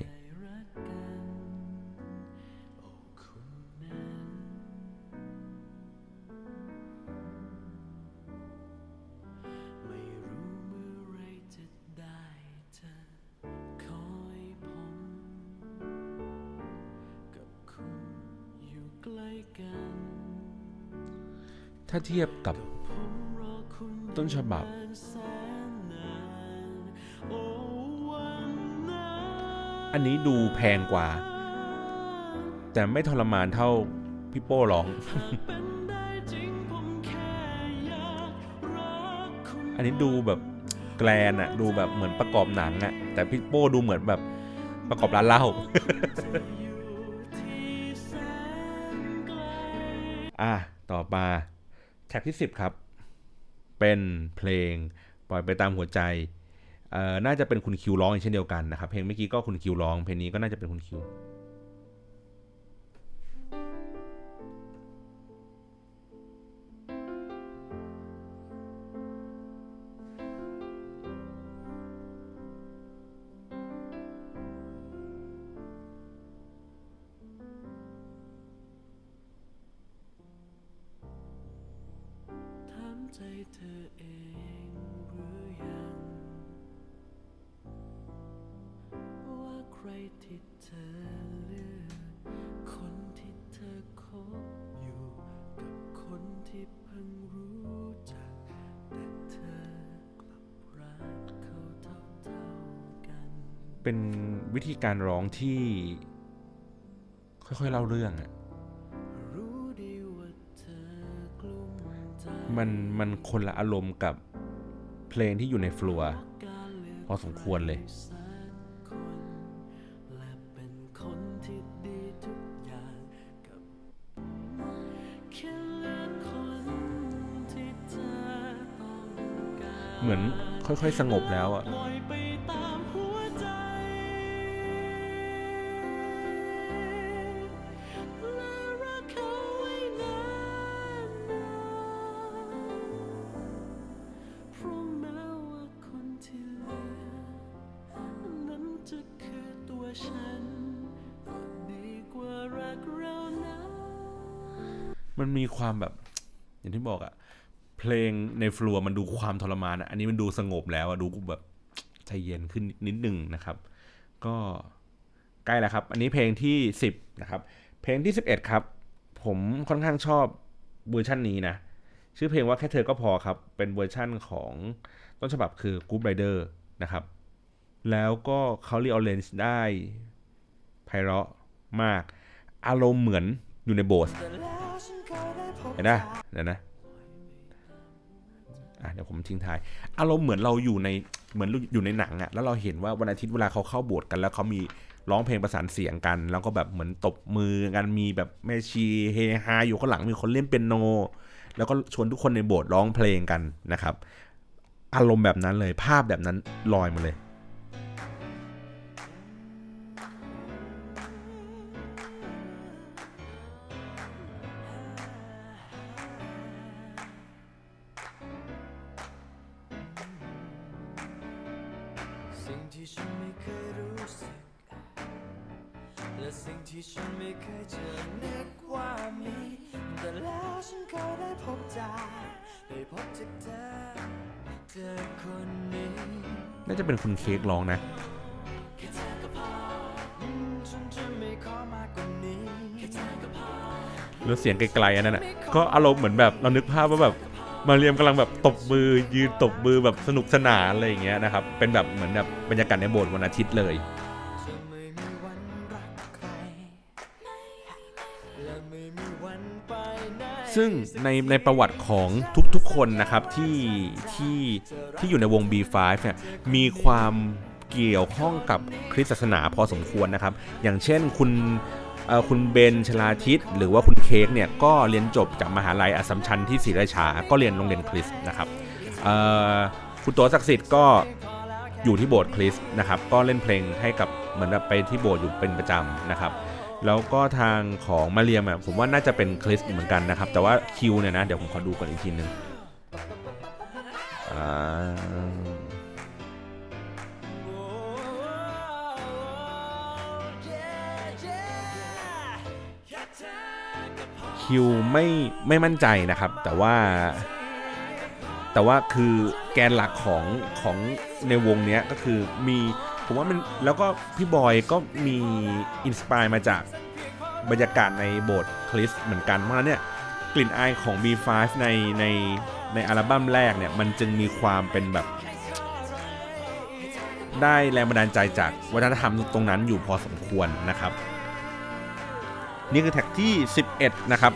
ถ้าเทียบกับต้นฉบับอันนี้ดูแพงกว่าแต่ไม่ทรมานเท่าพี่โป้ร้อง อันนี้ดูแบบแกลนอะดูแบบเหมือนประกอบหนังอะแต่พี่โป้ดูเหมือนแบบประกอบร้านเหล้า ต่อมาแทร็กที่10ครับเป็นเพลงปล่อยไปตามหัวใจน่าจะเป็นคุณคิวร้องเช่นเดียวกันนะครับเพลงเมื่อกี้ก็คุณคิวร้องเพลงนี้ก็น่าจะเป็นคุณคิวใจเธอเองหรือยังว่าใครที่เธอเลือกคน ที่เพิ่งรู้จักแต่เธอกลับรักเขาเท่ากันเป็นวิธีการร้องที่ค่อยๆเล่าเรื่องอ่ะมันคนละอารมณ์กับเพลงที่อยู่ในฟลัวพอสมควรเลยเหมือนค่อยๆสงบแล้วอ่ะมันมีความแบบอย่างที่บอกอ่ะเพลงในฟลัวมันดูความทรมานอ่ะอันนี้มันดูสงบแล้วอ่ะดูแบบใจเย็นขึ้นนิดนึงนะครับก็ใกล้แล้วครับอันนี้เพลงที่10นะครับเพลงที่11ครับผมค่อนข้างชอบเวอร์ชันนี้นะชื่อเพลงว่าแค่เธอก็พอครับเป็นเวอร์ชันของต้นฉบับคือ Group Rider นะครับแล้วก็เขารีออเรนจ์ได้ไพเราะมากอารมณ์เหมือนอยู่ในโบสถ์เห็นไหมนะเดี๋ยวผมทิ้งท้ายอารมณ์เหมือนเราอยู่ในหนังอะแล้วเราเห็นว่าวันอาทิตย์เวลาเขาเข้าโบสถ์กันแล้วเขามีร้องเพลงประสานเสียงกันแล้วก็แบบเหมือนตบมือกันมีแบบแม่ชีเฮฮาอยู่ข้างหลังมีคนเล่นเปียโนแล้วก็ชวนทุกคนในโบสถ์ร้องเพลงกันนะครับอารมณ์แบบนั้นเลยภาพแบบนั้นลอยมาเลยน่าจะเป็นคุณเค้กร้องนะแล้วเสียงไกลๆอันนั้นน่ะก็อารมณ์เหมือนแบบเรานึกภาพว่าแบบมาเรียมกำลังแบบตบมือยืนตบมือแบบสนุกสนานอะไรอย่างเงี้ยนะครับเป็นแบบเหมือนแบบบรรยากาศในโบสถ์วันอาทิตย์เลยซึ่งในประวัติของทุกๆคนนะครับที่อยู่ในวง B5 เนี่ยมีความเกี่ยวข้องกับคริสตศาสนาพอสมควรนะครับอย่างเช่นคุณเบนชลาทิศหรือว่าคุณเค้กเนี่ยก็เรียนจบจากมหาลัยอัสสัมชัญที่ศรีราชาก็เรียนโรงเรียนคริสต์นะครับคุณโตศักดิ์สิทธิ์ก็อยู่ที่โบสถ์คริสต์นะครับก็เล่นเพลงให้กับเหมือนแบบไปที่โบสถ์อยู่เป็นประจำนะครับแล้วก็ทางของมาเรียมอ่ะผมว่าน่าจะเป็นคริสต์เหมือนกันนะครับแต่ว่าคิวเนี่ยนะเดี๋ยวผมขอดูก่อนอีกทีนึงคิวไม่มั่นใจนะครับแต่ว่าคือแกนหลักของในวงเนี้ยก็คือมีผมว่ามันแล้วก็พี่บอยก็มีอินสไปร์มาจากบรรยากาศในโบสถ์คริสต์เหมือนกันเพราะฉะนั้นเนี่ยกลิ่นอายของ B5 ในอัลบั้มแรกเนี่ยมันจึงมีความเป็นแบบได้แรงบันดาลใจจากวัฒนธรรมตรงนั้นอยู่พอสมควรนะครับนี่คือแท็กที่11นะครับ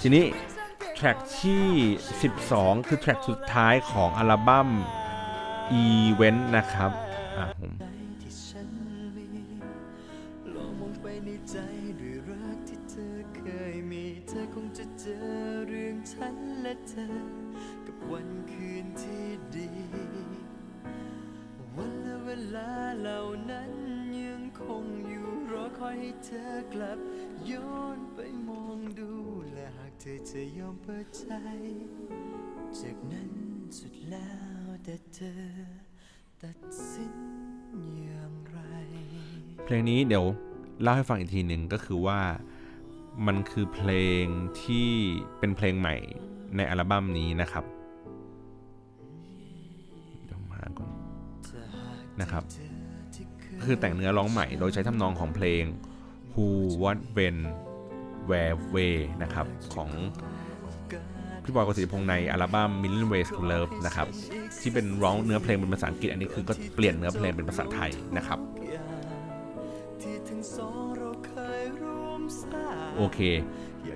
ทีนี้แท็กที่12คือแท็กสุดท้ายของอัลบั้มEvent นะครับผมเพลงนี้เดี๋ยวเล่าให้ฟังอีกทีหนึ่งก็คือว่ามันคือเพลงที่เป็นเพลงใหม่ในอัลบั้มนี้นะครับต้องมาก่อนนะครับคือแต่งเนื้อร้องใหม่โดยใช้ทำนองของเพลง Who What When Where Way นะครับของพี่บอยกสิทธิพงษ์ในอัลบั้ม Million Ways to Love นะครับที่เป็นร้องเนื้อเพลงเป็นภาษาอังกฤษอันนี้คือก็เปลี่ยนเนื้อเพลงเป็นภาษาไทยนะครับโอเค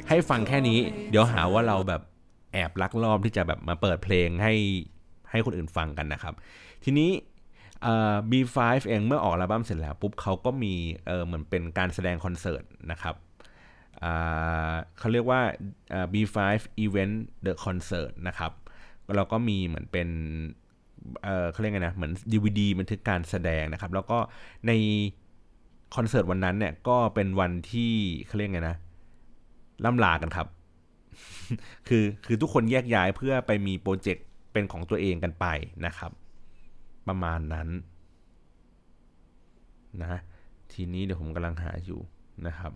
ให้ฟังแค่นี้เดี๋ยวหาว่าเราแบบแอบลักลอบที่จะแบบมาเปิดเพลงให้คนอื่นฟังกันนะครับทีนี้B5 เองเมื่อออกอัลบั้มเสร็จแล้วปุ๊บเขาก็มีเหมือนเป็นการแสดงคอนเสิร์ตนะครับเขาเรียกว่า B5 Event The Concert นะครับแล้วก็มีเหมือนเป็นเขาเรียกไงนะเหมือน DVD บันทึกการแสดงนะครับแล้วก็ในคอนเสิร์ตวันนั้นเนี่ยก็เป็นวันที่เขาเรียกไงนะล่ำลากันครับ คือทุกคนแยกย้ายเพื่อไปมีโปรเจกต์เป็นของตัวเองกันไปนะครับประมาณนั้นนะทีนี้เดี๋ยวผมกำลังหาอยู่นะครับ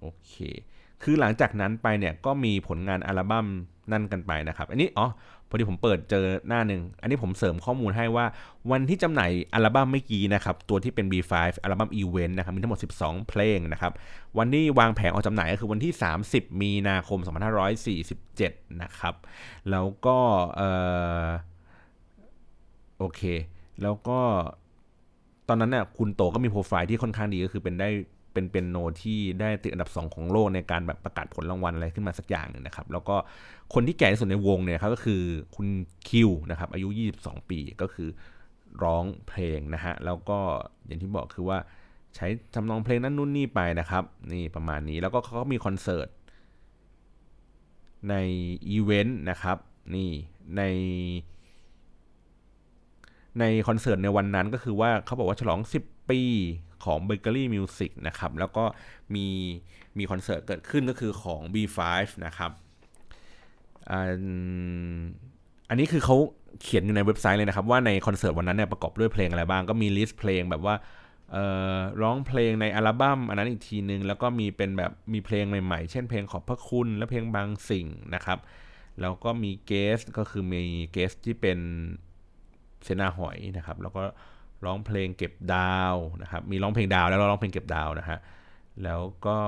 โอเคคือหลังจากนั้นไปเนี่ยก็มีผลงานอัลบั้มนั่นกันไปนะครับอันนี้พอดีผมเปิดเจอหน้านึงอันนี้ผมเสริมข้อมูลให้ว่าวันที่จำหน่ายอัลบั้มเมื่อกี้นะครับตัวที่เป็น B5 อัลบั้ม Event นะครับมีทั้งหมด12เพลงนะครับวันที่วางแผงออกจำหน่ายก็คือวันที่30มีนาคม2547นะครับแล้วก็โอเคแล้วก็ตอนนั้นเนี่ยคุณโตก็มีโปรไฟล์ที่ค่อนข้างดีก็คือเป็นเปียโนที่ได้ติดอันดับ2ของโลกในการแบบประกาศผลรางวัลอะไรขึ้นมาสักอย่างนึงนะครับแล้วก็คนที่แก่ที่สุดในวงเนี่ยครับก็คือคุณคิวนะครับอายุ22ปีก็คือร้องเพลงนะฮะแล้วก็อย่างที่บอกคือว่าใช้ทำนองเพลงนั้นนู่นนี่ไปนะครับนี่ประมาณนี้แล้วก็เขาก็มีคอนเสิร์ตในอีเวนต์นะครับนี่ในคอนเสิร์ตในวันนั้นก็คือว่าเขาบอกว่าฉลอง10ปีของ Bakery Music นะครับแล้วก็มีคอนเสิร์ตเกิดขึ้นก็คือของ B5 นะครับอันนี้คือเขาเขียนอยู่ในเว็บไซต์เลยนะครับว่าในคอนเสิร์ตวันนั้นเนี่ยประกอบด้วยเพลงอะไรบ้างก็มีลิสต์เพลงแบบว่าร้องเพลงในอัลบั้มอันนั้นอีกทีนึงแล้วก็มีเป็นแบบมีเพลงใหม่ๆเช่นเพลงขอบพระคุณและเพลงบางสิ่งนะครับแล้วก็มีเกสก็คือมีเกสที่เป็นเสนาหอยนะครับแล้วก็ร้องเพลงเก็บดาวนะครับมีร้องเพลงดาวแล้วร้องเพลงเก็บดาวนะฮะแล้วก็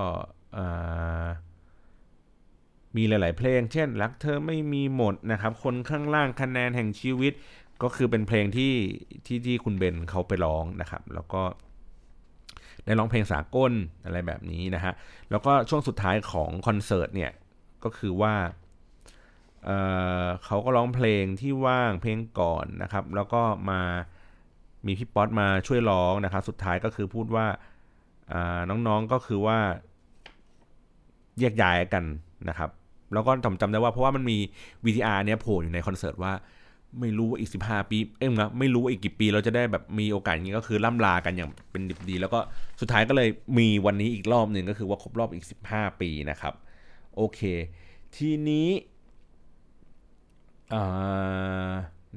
มีหลายๆเพลงเช่นรักเธอไม่มีหมดนะครับคนข้างล่างคะแนนแห่งชีวิตก็คือเป็นเพลงที่คุณเบนเขาไปร้องนะครับแล้วก็ได้ร้องเพลงสากลอะไรแบบนี้นะฮะแล้วก็ช่วงสุดท้ายของคอนเสิร์ตเนี่ยก็คือว่าเขาก็ร้องเพลงที่ว่างเพลงก่อนนะครับแล้วก็มามีพี่ป๊อตมาช่วยร้องนะครับสุดท้ายก็คือพูดว่าน้องๆก็คือว่าแยกย้ายกันนะครับแล้วก็จำได้ว่าเพราะว่ามันมี VTR เนี่ยโผล่อยู่ในคอนเสิร์ตว่าไม่รู้ว่าอีก15ปีนะไม่รู้ว่าอีกกี่ปีเราจะได้แบบมีโอกาสอย่างนี้ก็คือล่ำลากันอย่างเป็นดิบดีแล้วก็สุดท้ายก็เลยมีวันนี้อีกรอบนึงก็คือว่าครบรอบอีก15ปีนะครับโอเคทีนี้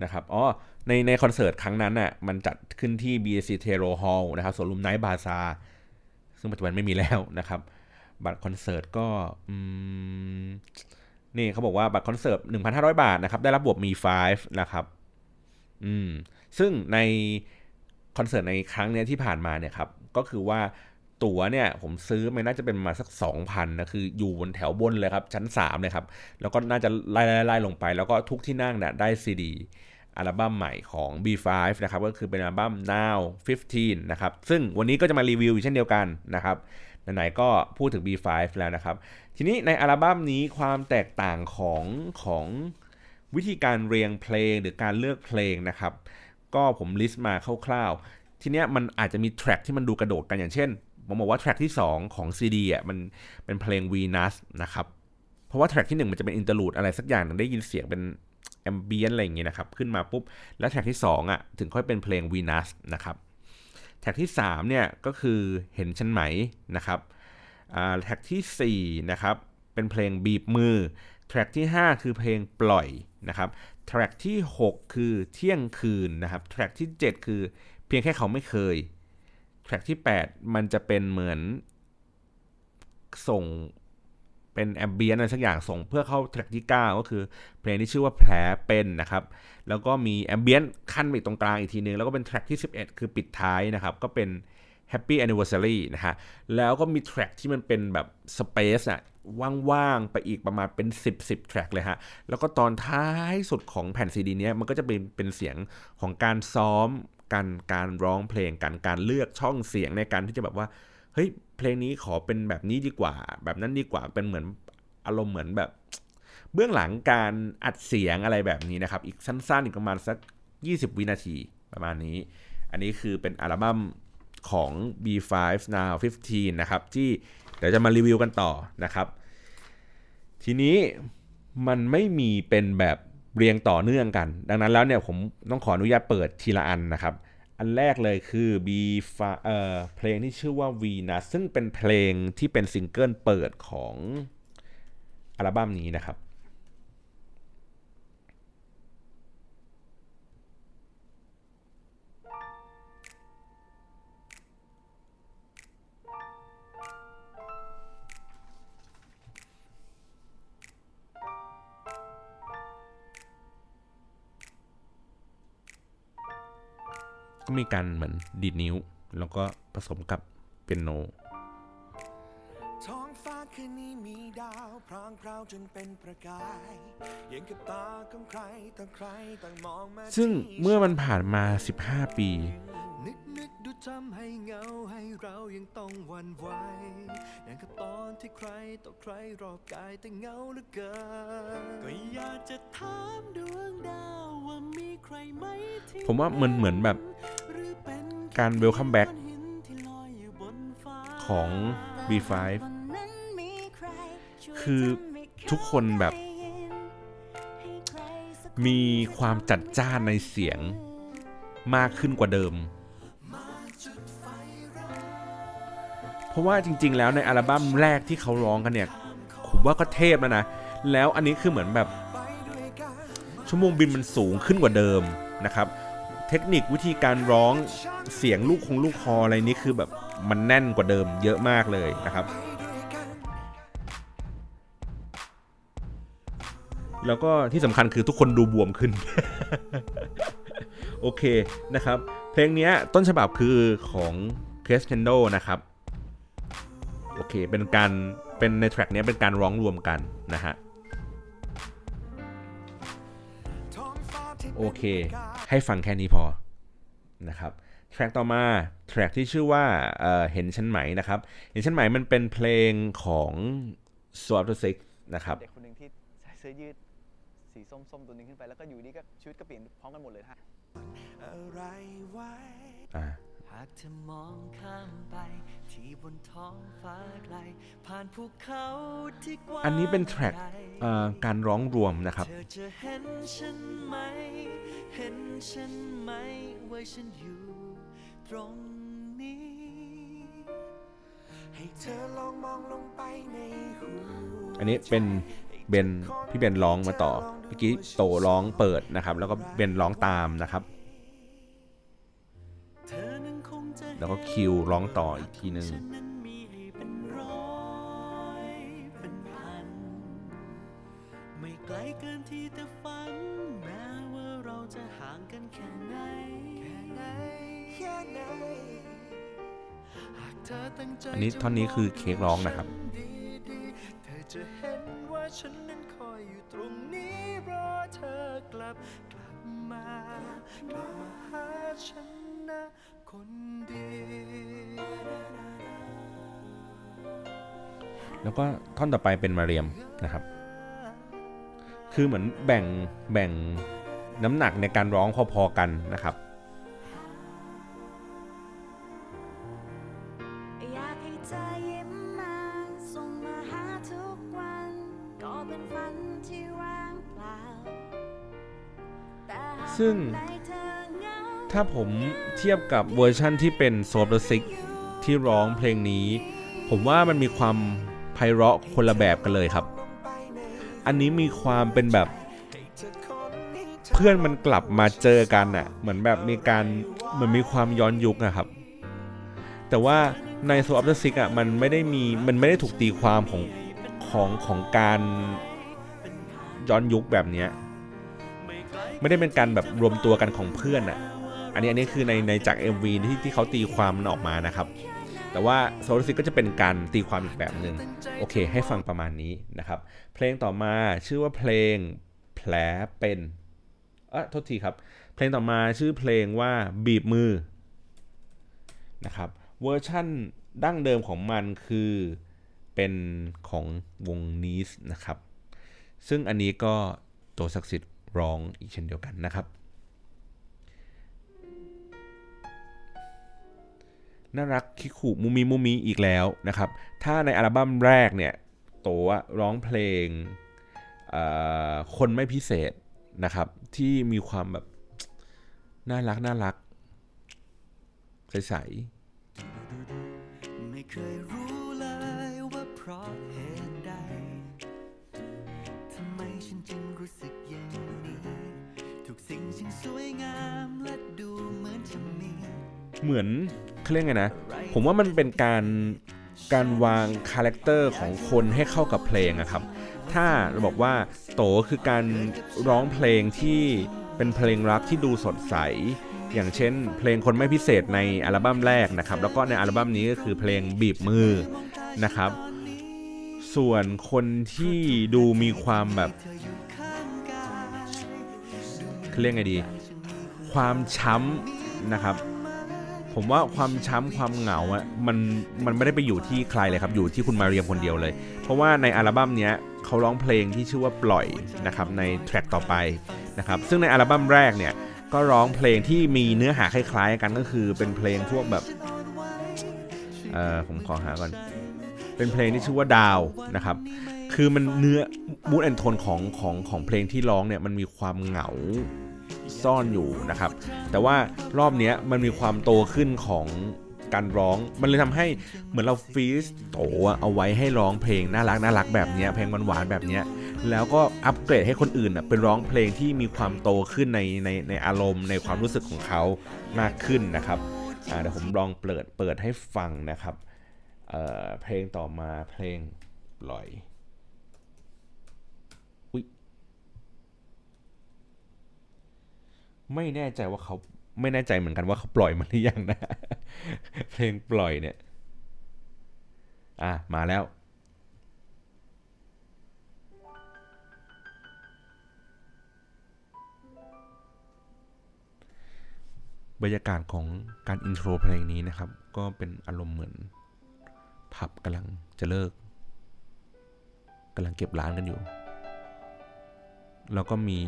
นะครับในคอนเสิร์ตครั้งนั้นน่ะมันจัดขึ้นที่ BAC Tero Hall นะครับสวนลุมไนท์บาซาร์ซึ่งปัจจุบันไม่มีแล้วนะครับบัตรคอนเสิร์ตก็นี่เขาบอกว่าบัตรคอนเสิร์ต 1,500 บาทนะครับได้รับบวกมี5นะครับซึ่งในคอนเสิร์ตในครั้งนี้ที่ผ่านมาเนี่ยครับก็คือว่าตั๋วเนี่ยผมซื้อมันน่าจะเป็นมาสัก 2,000 นะคืออยู่บนแถวบนเลยครับชั้น3เลยครับแล้วก็น่าจะไล่ๆลงไปแล้วก็ทุกที่นั่งเนี่ยได้ CD อัลบั้มใหม่ของ B5 นะครับก็คือเป็นอัลบั้ม Now 15 นะครับซึ่งวันนี้ก็จะมารีวิวเช่นเดียวกันนะครับไหนๆก็พูดถึง B5 แล้วนะครับทีนี้ในอัลบั้มนี้ความแตกต่างของวิธีการเรียงเพลงหรือการเลือกเพลงนะครับก็ผมลิสต์มาคร่าวๆทีเนี้ยมันอาจจะมีแทร็กที่มันดูกระโดดกันอย่างเช่นผมบอกว่าแทร็กที่2ของ CD อ่ะมันเป็นเพลง Venus นะครับเพราะว่าแทร็กที่1มันจะเป็นอินเตอร์ลูดอะไรสักอย่างนึงได้ยินเสียงเป็นแอมเบียนอะไรอย่างเงี้ยนะครับขึ้นมาปุ๊บแล้วแทร็กที่2อ่ะถึงค่อยเป็นเพลง Venus นะครับแทร็กที่3เนี่ยก็คือเห็นฉันไหมนะครับแทร็กที่4นะครับเป็นเพลงบีบมือแทร็กที่5คือเพลงปล่อยนะครับแทร็กที่6คือเที่ยงคืนนะครับแทร็กที่7คือเพียงแค่เขาไม่เคยแทร็กที่8มันจะเป็นเหมือนส่งเป็นแอมเบียนอะไรสักอย่างส่งเพื่อเข้าแทร็กที่9ก็คือเพลงที่ชื่อว่าแผลเป็นนะครับแล้วก็มีแอมเบียนขั้นไปตรงกลางอีกทีนึงแล้วก็เป็นแทร็กที่11คือปิดท้ายนะครับก็เป็น Happy Anniversary นะฮะแล้วก็มีแทร็กที่มันเป็นแบบ Space อ่ะว่างๆไปอีกประมาณเป็น10แทร็กเลยฮะแล้วก็ตอนท้ายสุดของแผ่นซีดีเนี้ยมันก็จะเป็นเสียงของการซ้อมการร้องเพลงการเลือกช่องเสียงในการที่จะแบบว่าเฮ้ยเพลงนี้ขอเป็นแบบนี้ดีกว่าแบบนั้นดีกว่าเป็นเหมือนอารมณ์เหมือนแบบเบื้องหลังการอัดเสียงอะไรแบบนี้นะครับอีกสั้นๆอีกประมาณสัก20วินาทีประมาณนี้อันนี้คือเป็นอัลบั้มของ B5 Now 15 นะครับที่เดี๋ยวจะมารีวิวกันต่อนะครับทีนี้มันไม่มีเป็นแบบเรียงต่อเนื่องกันดังนั้นแล้วเนี่ยผมต้องขออนุญาตเปิดทีละอันนะครับอันแรกเลยคือ B5 เพลงที่ชื่อว่า Venus ซึ่งเป็นเพลงที่เป็นซิงเกิลเปิดของอัลบั้มนี้นะครับก็มีการเหมือนดีดนิ้วแล้วก็ผสมกับเปียโนท้องฟ้าคืนนี้มีดาวพรางพราวจนเป็นประกายยังกับตาของใครต่างใครต่างมองมาซึ่งเมื่อมันผ่านมา15ปีนึกดูจำให้เงาให้เรายังต้องหวั่นไหวอย่างกับตอนที่ใครต่อใครรอบกายแต่เงาเหลือเกินก็อยากจะถามดวงดาวว่ามีใครไหมผมว่ามันเหมือนแบบการเวลคัมแบ็คของ B5 คือทุกคนแบบมีความจัดจ้านในเสียงมากขึ้นกว่าเดิมเพราะว่าจริงๆแล้วในอัลบั้มแรกที่เขาร้องกันเนี่ยผมว่าก็เทพแล้วนะแล้วอันนี้คือเหมือนแบบชั่วโมงบินมันสูงขึ้นกว่าเดิมนะครับเทคนิควิธีการร้องเสียงลูกคออะไรนี้คือแบบมันแน่นกว่าเดิมเยอะมากเลยนะครับแล้วก็ที่สำคัญคือทุกคนดูบวมขึ้น โอเคนะครับเพลงนี้ต้นฉบับคือของ Kris Kendall นะครับโอเคเป็นในแทร็กนี้เป็นการร้องรวมกันนะฮะโอเคให้ฟังแค่นี้พอนะครับแทร็กต่อมาแทร็กที่ชื่อว่าเห็นฉันไหมนะครับเห็นฉันไหมมันเป็นเพลงของ Swap to Six นะครับเด็กคนนึงที่ใส่เสื้อยืดสีส้มๆตัวนึงขึ้นไปแล้วก็อยู่ดีก็ชีวิตก็เปลี่ยนพร้อมกันหมดเลยฮะอะไรไว้หากเธอมองข้ามไปที่บนท้องฟ้าไกลผ่านภูเขาที่กว้างอันนี้เป็นแทร็กการร้องรวมนะครับเธอจะเห็นฉันไหมเห็นฉันไหมว่าฉันอยู่ตรงนี้ให้เธอลองมองลงไปในหัวอันนี้เป็นพี่เบนร้องมาต่อเมื่อกี้โตร้องเปิดนะครับแล้วก็เบนร้องตามนะครับแล้วก็คิวร้องต่ออีกทีนึงอันนี้ท่อนนี้คือเค้กร้องนะครับฉันนั้นคอยอยู่ตรงนี้รอเธอกลับมาหาฉันนะคนเดียวแล้วก็ท่อนต่อไปเป็นมาเรียมนะครับคือเหมือนแบ่งน้ำหนักในการร้องพอๆกันนะครับซึ่งถ้าผมเทียบกับเวอร์ชั่นที่เป็น Swap to Six ที่ร้องเพลงนี้ผมว่ามันมีความไพเราะคนละแบบกันเลยครับอันนี้มีความเป็นแบบเพื่อนมันกลับมาเจอกันน่ะเหมือนแบบมีการเหมือนมีความย้อนยุคนะครับแต่ว่าใน Swap to Six อ่ะมันไม่ได้ถูกตีความของการย้อนยุคแบบเนี้ยไม่ได้เป็นการแบบรวมตัวกันของเพื่อนน่ะ อันนี้คือในจาก MV ที่เขาตีความมันออกมานะครับแต่ว่าโซลิสก็จะเป็นการตีความอีกแบบนึงโอเคให้ฟังประมาณนี้นะครับเพลงต่อมาชื่อว่าเพลงแผลเป็นโทษทีครับเพลงต่อมาชื่อเพลงว่าบีบมือนะครับเวอร์ชั่นดั้งเดิมของมันคือเป็นของวง Nice นะครับซึ่งอันนี้ก็โตศักดิ์สิทธิ์ร้องอีกเช่นเดียวกันนะครับน่ารักคิกคูมูมีอีกแล้วนะครับถ้าในอัลบั้มแรกเนี่ยโตะร้องเพลงคนไม่พิเศษนะครับที่มีความแบบน่ารักใสๆไม่เคยรู้เลยว่าเพราะเหตุใดทำไมฉันจึงรู้สึกอย่างนี้ทุกสิ่งจึงสวยงามและดูเหมือนจะมีเหมือนเขาเรียกไงนะผมว่ามันเป็นการวางคาแรคเตอร์ของคนให้เข้ากับเพลงอะครับถ้าเราบอกว่าโตคือการร้องเพลงที่เป็นเพลงรักที่ดูสดใสอย่างเช่นเพลงคนไม่พิเศษในอัลบั้มแรกนะครับแล้วก็ในอัลบั้มนี้ก็คือเพลงบีบมือนะครับส่วนคนที่ดูมีความแบบเขาเรียกไงดีความช้ำนะครับผมว่าความช้ำความเหงาอ่ะมันไม่ได้ไปอยู่ที่ใครเลยครับอยู่ที่คุณมาเรียมคนเดียวเลยเพราะว่าในอัลบั้มเนี้ยเขาร้องเพลงที่ชื่อว่าปล่อยนะครับในแทร็กต่อไปนะครับซึ่งในอัลบั้มแรกเนี่ยก็ร้องเพลงที่มีเนื้อหาคล้ายๆกันก็คือเป็นเพลงพวกแบบผมขอหาก่อนเป็นเพลงที่ชื่อว่าดาวนะครับคือมันเนื้อมูดแอนด์โทนของเพลงที่ร้องเนี่ยมันมีความเหงาซ่อนอยู่นะครับแต่ว่ารอบนี้มันมีความโตขึ้นของการร้องมันเลยทำให้เหมือนเราฟีสโตเอาไว้ให้ร้องเพลงน่ารักแบบนี้เพลงหวานๆแบบนี้แล้วก็อัปเกรดให้คนอื่นนะเป็นร้องเพลงที่มีความโตขึ้นในอารมณ์ในความรู้สึกของเขามากขึ้นนะครับเดี๋ยวผมลองเปิดให้ฟังนะครับเพลงต่อมาเพลงปล่อยไม่แน่ใจเหมือนกันว่าเขาปล่อยมาหรือยังนะเพลงปล่อยเนี่ยมาแล้วบรรยากาศของการอินโทรเพลงนี้นะครับก็เป็นอารมณ์เหมือนผับกำลังจะเลิกกำลังเก็บร้านกันอยู่แล้วก็มี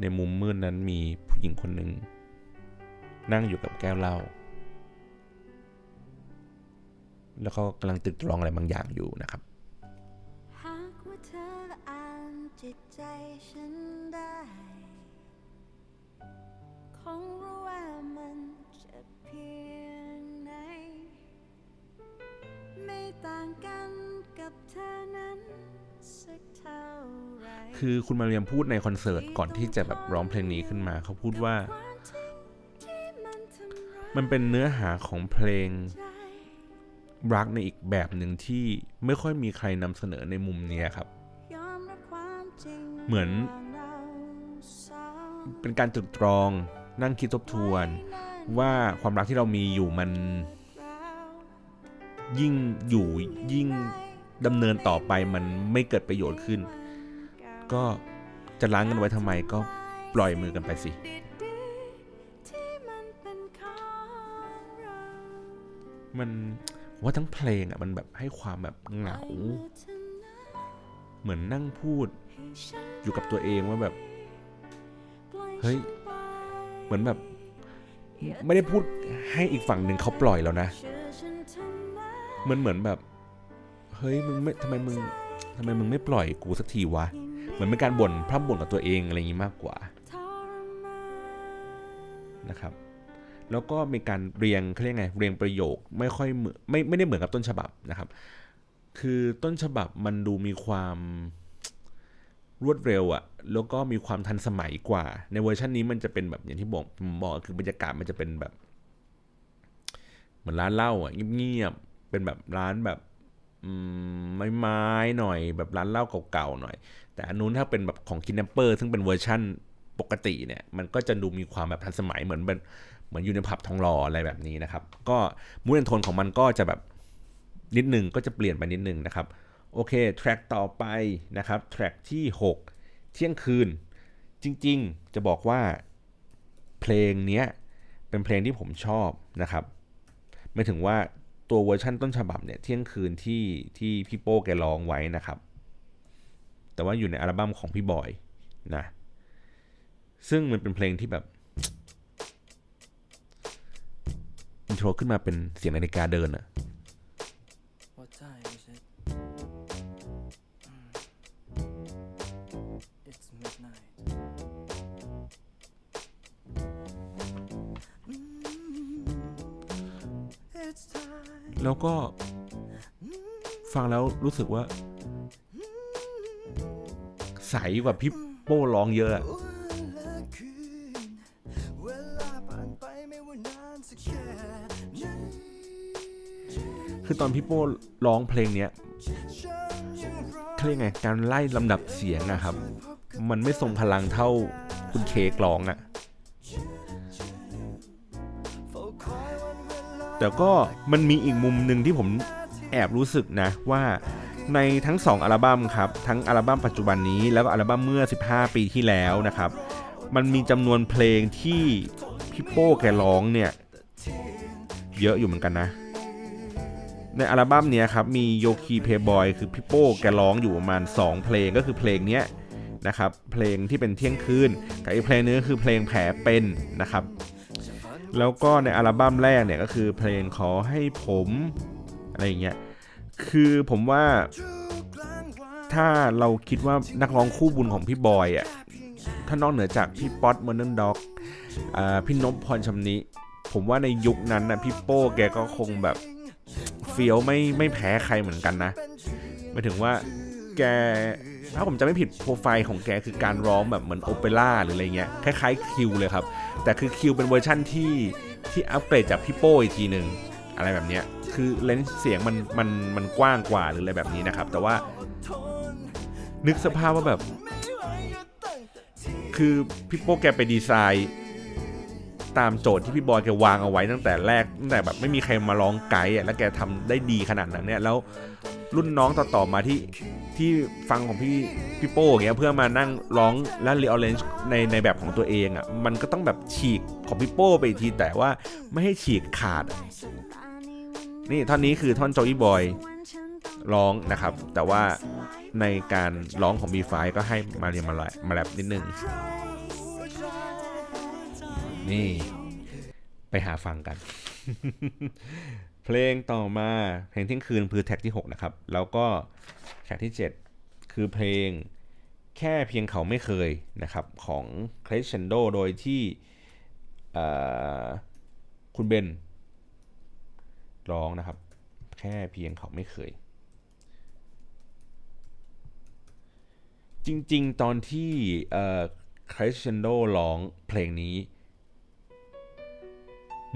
ในมุมมืด นั้นมีผู้หญิงคนหนึ่งนั่งอยู่กับแก้วเหล้าแล้วเขากำลังตรึกตรองอะไรบางอย่างอยู่นะครับหากว่าเธออ่านจิตใจฉันได้คงรู้ว่ามันจะเพียงไหนไม่ต่างกันกับเธอนั้นคือคุณมาเรียมพูดในคอนเสิร์ตก่อนที่จะแบบร้องเพลงนี้ขึ้นมาเขาพูดว่ามันเป็นเนื้อหาของเพลงรักในอีกแบบหนึ่งที่ไม่ค่อยมีใครนำเสนอในมุมนี้ครับเหมือนเป็นการตรึกตรองนั่งคิดทบทวนว่าความรักที่เรามีอยู่มันยิ่งอยู่ยิ่งดำเนินต่อไปมันไม่เกิดประโยชน์ขึ้นก็จะล้างกันไว้ทำไมก็ปล่อยมือกันไปสิมันว่าทั้งเพลงอ่ะมันแบบให้ความแบบเหงาเหมือนนั่งพูดอยู่กับตัวเองว่าแบบเฮ้ยเหมือนแบบไม่ได้พูดให้อีกฝั่งหนึ่งเขาปล่อยแล้วนะเหมือนแบบเฮ้ยมึงไม่ทำไมมึงไม่ปล่อยกูสักทีวะเหมือนเป็นการบ่นพร่ำบ่นกับตัวเองอะไรอย่างนี้มากกว่านะครับแล้วก็มีการเรียงเขาเรียกไงเรียงประโยคไม่ได้เหมือนกับต้นฉบับนะครับคือต้นฉบับมันดูมีความรวดเร็วอะแล้วก็มีความทันสมัยกว่าในเวอร์ชันนี้มันจะเป็นแบบอย่างที่บอกคือบรรยากาศมันจะเป็นแบบเหมือนร้านเหล้าอะเงียบๆเป็นแบบร้านแบบไม้ๆหน่อยแบบร้านเหล้าเก่าๆหน่อยแต่อันนู้นถ้าเป็นแบบของ Kinempers ซึ่งเป็นเวอร์ชั่นปกติเนี่ยมันก็จะดูมีความแบบทันสมัยเหมือน เหมือนอยู่ในผับทองหล่ออะไรแบบนี้นะครับก็มูดแอนด์โทนของมันก็จะแบบนิดนึงก็จะเปลี่ยนไปนิดนึงนะครับโอเคแทร็กต่อไปนะครับแทร็กที่6เที่ยงคืนจริงๆจะบอกว่าเพลงนี้เป็นเพลงที่ผมชอบนะครับไม่ถึงว่าตัวเวอร์ชั่นต้นฉบับเนี่ยเที่ยงคืนที่พี่โป้แกร้องไว้นะครับแต่ว่าอยู่ในอัลบั้มของพี่บอยนะซึ่งมันเป็นเพลงที่แบบอินโทรขึ้นมาเป็นเสียงนาฬิกาเดินอะแล้วก็ฟังแล้วรู้สึกว่าใสกว่าพี่โป้ร้องเยอะคือตอนพี่โป้ร้องเพลงเนี้ยเขาเรียกไงการไล่ลำดับเสียงนะครับมันไม่ทรงพลังเท่าคุณเคร้องอะแต่ก็มันมีอีกมุมหนึ่งที่ผมแอบรู้สึกนะว่าในทั้ง2อัลบั้มครับทั้งอัลบั้มปัจจุบันนี้แล้วก็อัลบั้มเมื่อ15ปีที่แล้วนะครับมันมีจำนวนเพลงที่พี่โป้แกร้องเนี่ยเยอะอยู่เหมือนกันนะในอัลบั้มเนี้ยครับมีโยคีเพย์บอยคือพี่โป้แกร้องอยู่ประมาณ2เพลงก็คือเพลงเนี้ยนะครับเพลงที่เป็นเที่ยงคืนกับอีกเพลงนึงคือเพลงแผลเป็นนะครับแล้วก็ในอัลบั้มแรกเนี่ยก็คือเพลงขอให้ผมอะไรอย่างเงี้ยคือผมว่าถ้าเราคิดว่านักร้องคู่บุญของพี่บอยอ่ะถ้านอกเหนือจากพี่ป๊อต Modern Dog พี่นพพรชำนิผมว่าในยุคนั้นนะพี่โป้แกก็คงแบบเฟี้ยวไม่แพ้ใครเหมือนกันนะหมายถึงว่าแกถ้าผมจะไม่ผิดโปรไฟล์ของแกคือการร้องแบบเหมือนโอเปร่าหรืออะไรเงี้ยคล้ายๆคิวเลยครับแต่คือคิวเป็นเวอร์ชั่นที่อัปเกรดจากพี่โป้อีกทีนึงอะไรแบบเนี้ยคือเลนส์เสียงมันกว้างกว่าหรืออะไรแบบนี้นะครับแต่ว่านึกสภาพว่าแบบคือพี่โป้แกไปดีไซน์ตามโจทย์ที่พี่บอยแกวางเอาไว้ตั้งแต่แรกตั้งแต่แบบไม่มีใครมาร้องไกด์แล้วแกทำได้ดีขนาดนั้นเนี่ยแล้วรุ่นน้องต่อมาที่ฟังของพี่โป้อย่างเงี้ยเพื่อมานั่งร้องและรีออเรนจ์ในแบบของตัวเองอ่ะมันก็ต้องแบบฉีกของพี่โป้ไปอีกทีแต่ว่าไม่ให้ฉีกขาดนี่ท่อนนี้คือท่อนโจอี้บอยร้องนะครับแต่ว่าในการร้องของ B5 ก็ให้มาเรียนมาแรปนิดนึงนี่ไปหาฟังกัน เพลงต่อมาเพลงเที่ยงคืนคือแทร็กที่6นะครับแล้วก็แทร็กที่7คือเพลงแค่เพียงเขาไม่เคยนะครับของ Crescendo โดยที่คุณเบนร้องนะครับแค่เพียงเขาไม่เคยจริงๆตอนที่ Crescendo ร้องเพลงนี้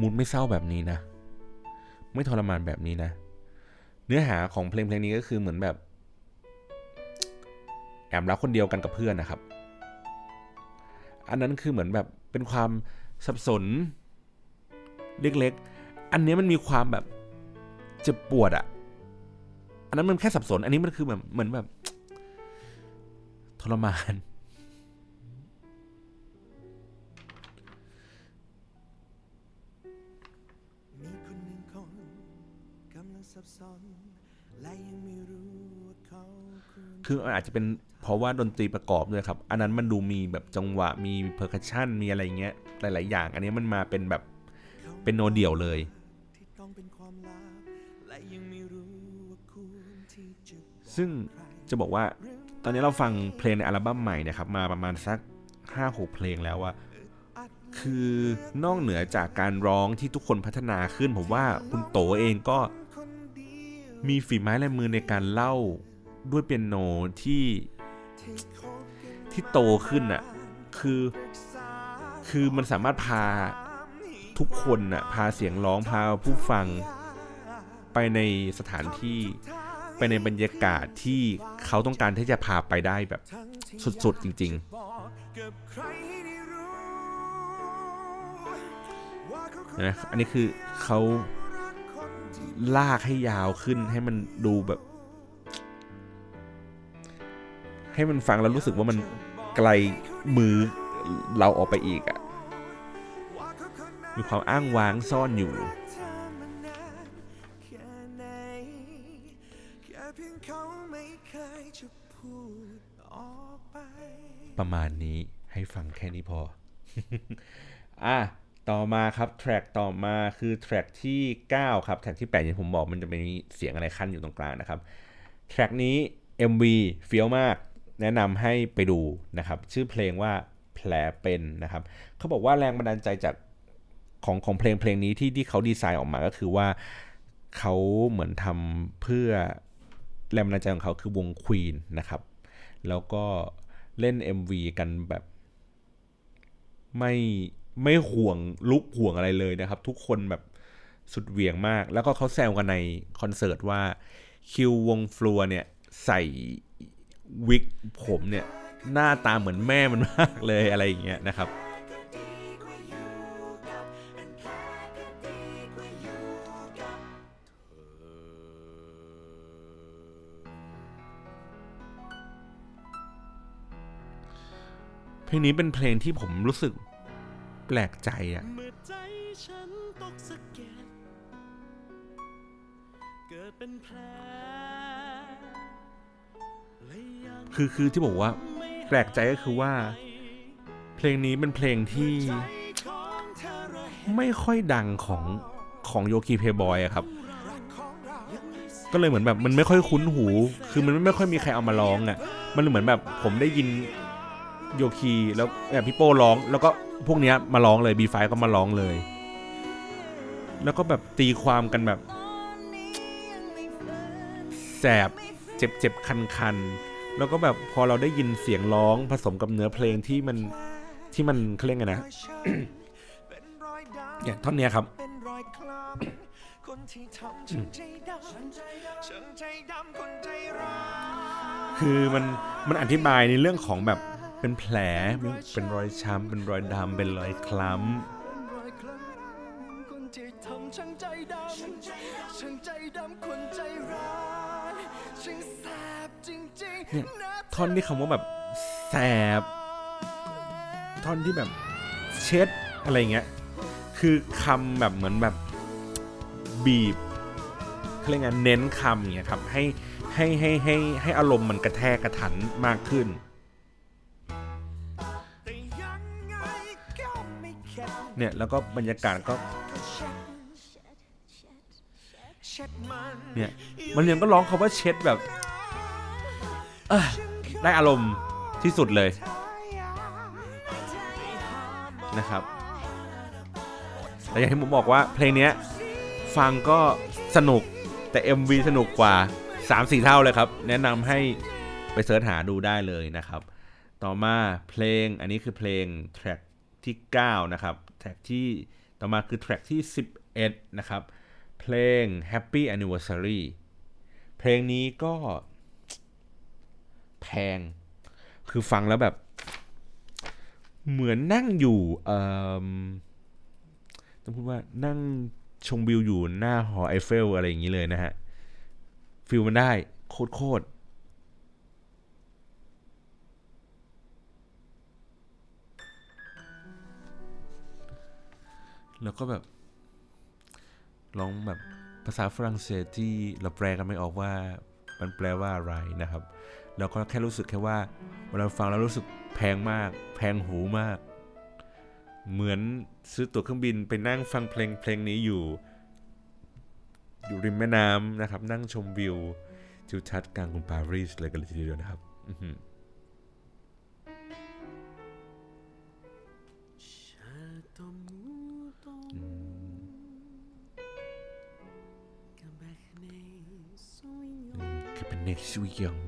มูดไม่เศร้าแบบนี้นะไม่ทรมานแบบนี้นะเนื้อหาของเพลงนี้ก็คือเหมือนแบบแอบรักคนเดียวกันกับเพื่อนนะครับอันนั้นคือเหมือนแบบเป็นความสับสนเล็กๆอันนี้มันมีความแบบเจ็บปวดอ่ะอันนั้นมันแค่สับสนอันนี้มันคือแบบเหมือนแบบทรมานคืออาจจะเป็นเพราะว่าดนตรีประกอบด้วยครับอันนั้นมันดูมีแบบจังหวะมีเพอร์คัชชั่นมีอะไรเงี้ยหลายๆอย่างอันนี้มันมาเป็นแบบเป็นโนเดี่ยวเลยซึ่งจะบอกว่าตอนนี้เราฟังเพลงในอัลบั้มใหม่นะครับมาประมาณสัก 5-6 เพลงแล้วว่าคือนอกเหนือจากการร้องที่ทุกคนพัฒนาขึ้นผมว่าคุณโตเองก็มีฝีไม้ลายมือในการเล่าด้วยเปียโนที่โตขึ้นน่ะคือมันสามารถพาทุกคนน่ะพาเสียงร้องพาผู้ฟังไปในสถานที่ไปในบรรยากาศที่เขาต้องการที่จะพาไปได้แบบสุดๆจริงๆ นะอันนี้คือเขาลากให้ยาวขึ้นให้มันดูแบบให้มันฟังแล้วรู้สึกว่ามันไกลมือเราออกไปอีกอ่ะมีความอ้างว้างซ่อนอยู่ประมาณนี้ให้ฟังแค่นี้พอ ต่อมาครับแทร็กต่อมาคือแทร็กที่9ครับแทร็กที่8อย่างผมบอกมันจะมีเสียงอะไรขั้นอยู่ตรงกลางนะครับแทร็กนี้ MV เฟี้ยวมากแนะนำให้ไปดูนะครับชื่อเพลงว่าแผลเป็นนะครับเขาบอกว่าแรงบันดาลใจจากของเพลงนี้ที่เขาดีไซน์ออกมาก็คือว่าเขาเหมือนทำเพื่อแรงบันดาลใจของเขาคือวง Queen นะครับแล้วก็เล่น MV กันแบบไม่ห่วงลุกห่วงอะไรเลยนะครับทุกคนแบบสุดเหวี่ยงมากแล้วก็เขาแซวกันในคอนเสิร์ตว่าคิววงฟลัวเนี่ยใส่วิกผมเนี่ยหน้าตาเหมือนแม่มันมากเลยอะไรอย่างเงี้ยนะครับเพลงนี้เป็นเพลงที่ผมรู้สึกแปลกใจอ่ะคือที่บอกว่าแปลกใจก็คือว่าเพลงนี้เป็นเพลงที่ไม่ค่อยดังของโยคีเพย์บอยอะครับก็เลยเหมือนแบบมันไม่ค่อยคุ้นหูคือมันไม่ค่อยมีใครเอามาร้องอะมันเหมือนแบบผมได้ยินโยคีแล้วแบบพี่โป้ร้องแล้วก็พวกนี้มาร้องเลย B5 ก็มาร้องเลยแล้วก็แบบตีความกันแบบแสบเจ็บคันๆแล้วก็แบบพอเราได้ยินเสียงร้องผสมกับเนื้อเพลงที่มันเค้าเรียกไงนะ อย่างท่อนนี้ครับคือมันอธิบายในเรื่องของแบบเป็นแผลเป็นรอยช้ำเป็นรอยดำเป็นรอยคล้ำเนี่ยท่อนที่คำว่าแบบแสบท่อนที่แบบเช็ดอะไรเงี้ยคือคำแบบเหมือนแบบบีบเขาเรียกไงเน้นคำเงี้ยครับให้อารมณ์มันกระแทกกระทันมากขึ้นเนี่ยแล้วก็บรรยากาศก็เนี่ยมันเรียมก็ร้องคำว่าเช็ดแบบได้อารมณ์ที่สุดเลยนะครับแต่อย่างที่ผมบอกว่าเพลงนี้ฟังก็สนุกแต่ MV สนุกกว่า 3-4 เท่าเลยครับแนะนำให้ไปเสิร์ชหาดูได้เลยนะครับต่อมาเพลงอันนี้คือเพลงแทร็กที่9นะครับแทร็กที่ต่อมาคือแทร็กที่11นะครับเพลง Happy Anniversary เพลงนี้ก็แพงคือฟังแล้วแบบเหมือนนั่งอยู่ต้องพูดว่านั่งชมวิวอยู่หน้าหอไอเฟลอะไรอย่างนี้เลยนะฮะฟิลมันได้โคตรแล้วก็แบบร้องแบบภาษาฝรั่งเศสที่เราแปลกันไม่ออกว่ามันแปลว่าอะไรนะครับเราก็แค่รู้สึกแค่ว่าเวลาฟังแล้วรู้สึกแพงมากแพงหูมากเหมือนซื้อตั๋วเครื่องบินไปนั่งฟังเพลงนี้อยู่ริมแม่น้ำนะครับนั่งชมวิวทิวทัศน์กลางกรุงปารีสเลยกันเลยทีเดียวนะครับNext week young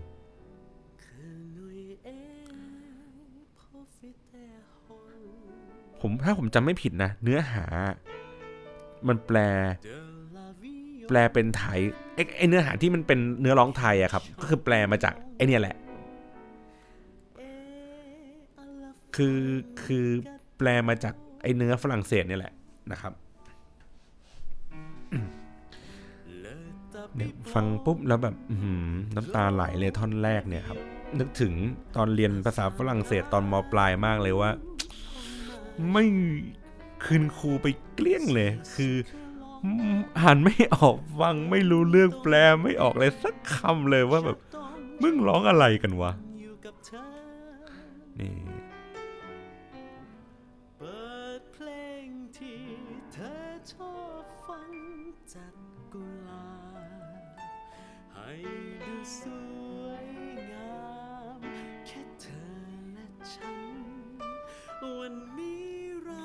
ถ้าผมจำไม่ผิดนะเนื้อหามันแปลเป็นไทยไอเนื้อหาที่มันเป็นเนื้อร้องไทยอะครับก็คือแปลมาจากไอเนี่ยแหละคือแปลมาจากไอเนื้อฝรั่งเศสเนี่ยแหละ นะครับ ฟังปุ๊บแล้วแบบน้ำตาไหลเลยท่อนแรกเนี่ยครับนึกถึงตอนเรียนภาษาฝรั่งเศสตอนม.ปลายมากเลยว่าไม่คืนครูไปเกลี้ยงเลยคืออ่านไม่ออกฟังไม่รู้เรื่องแปลไม่ออกเลยสักคำเลยว่าแบบมึงร้องอะไรกันวะนี่เปิดเพลงที่เธอชอบฟังจากกุลาให้ดูสวยงามแค่เธอและฉันวันนี้เรา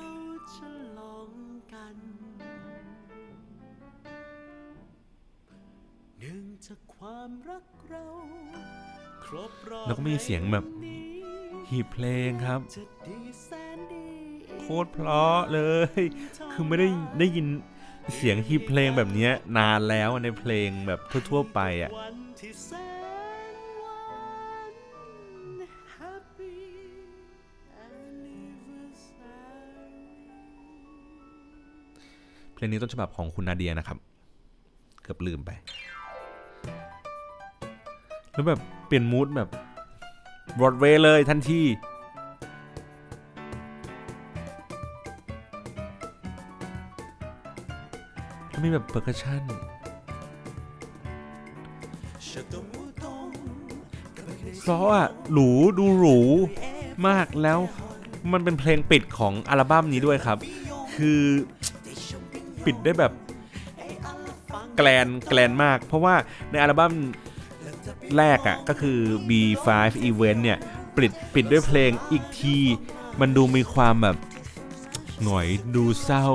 ฉลองกันเนื่องจากความรักเราครบรอบแล้วก็มีเสียงแบบหีบเพลงครับโคตรเพราะเลยคือไม่ได้ยินเสียงหีบเพลงแบบนี้นานแล้วในเพลงแบบทั่วๆไปอ่ะเพลงนี้ต้นฉบับของคุณนาเดียนะครับเกือบลืมไปแล้วแบบเปลี่ยนมูดแบบบรอดเวย์เลยทันทีแล้วมีแบบเพอร์คัชชั่นเพราะอ่ะหรูดูหรูมากแล้วมันเป็นเพลงปิดของอัลบั้มนี้ด้วยครับคือปิดได้แบบแกลนมากเพราะว่าในอัลบั้มแรกอ่ะก็คือ B5 Event เนี่ยปิดด้วยเพลงอีกทีมันดูมีความแบบหงอยดูเศร้า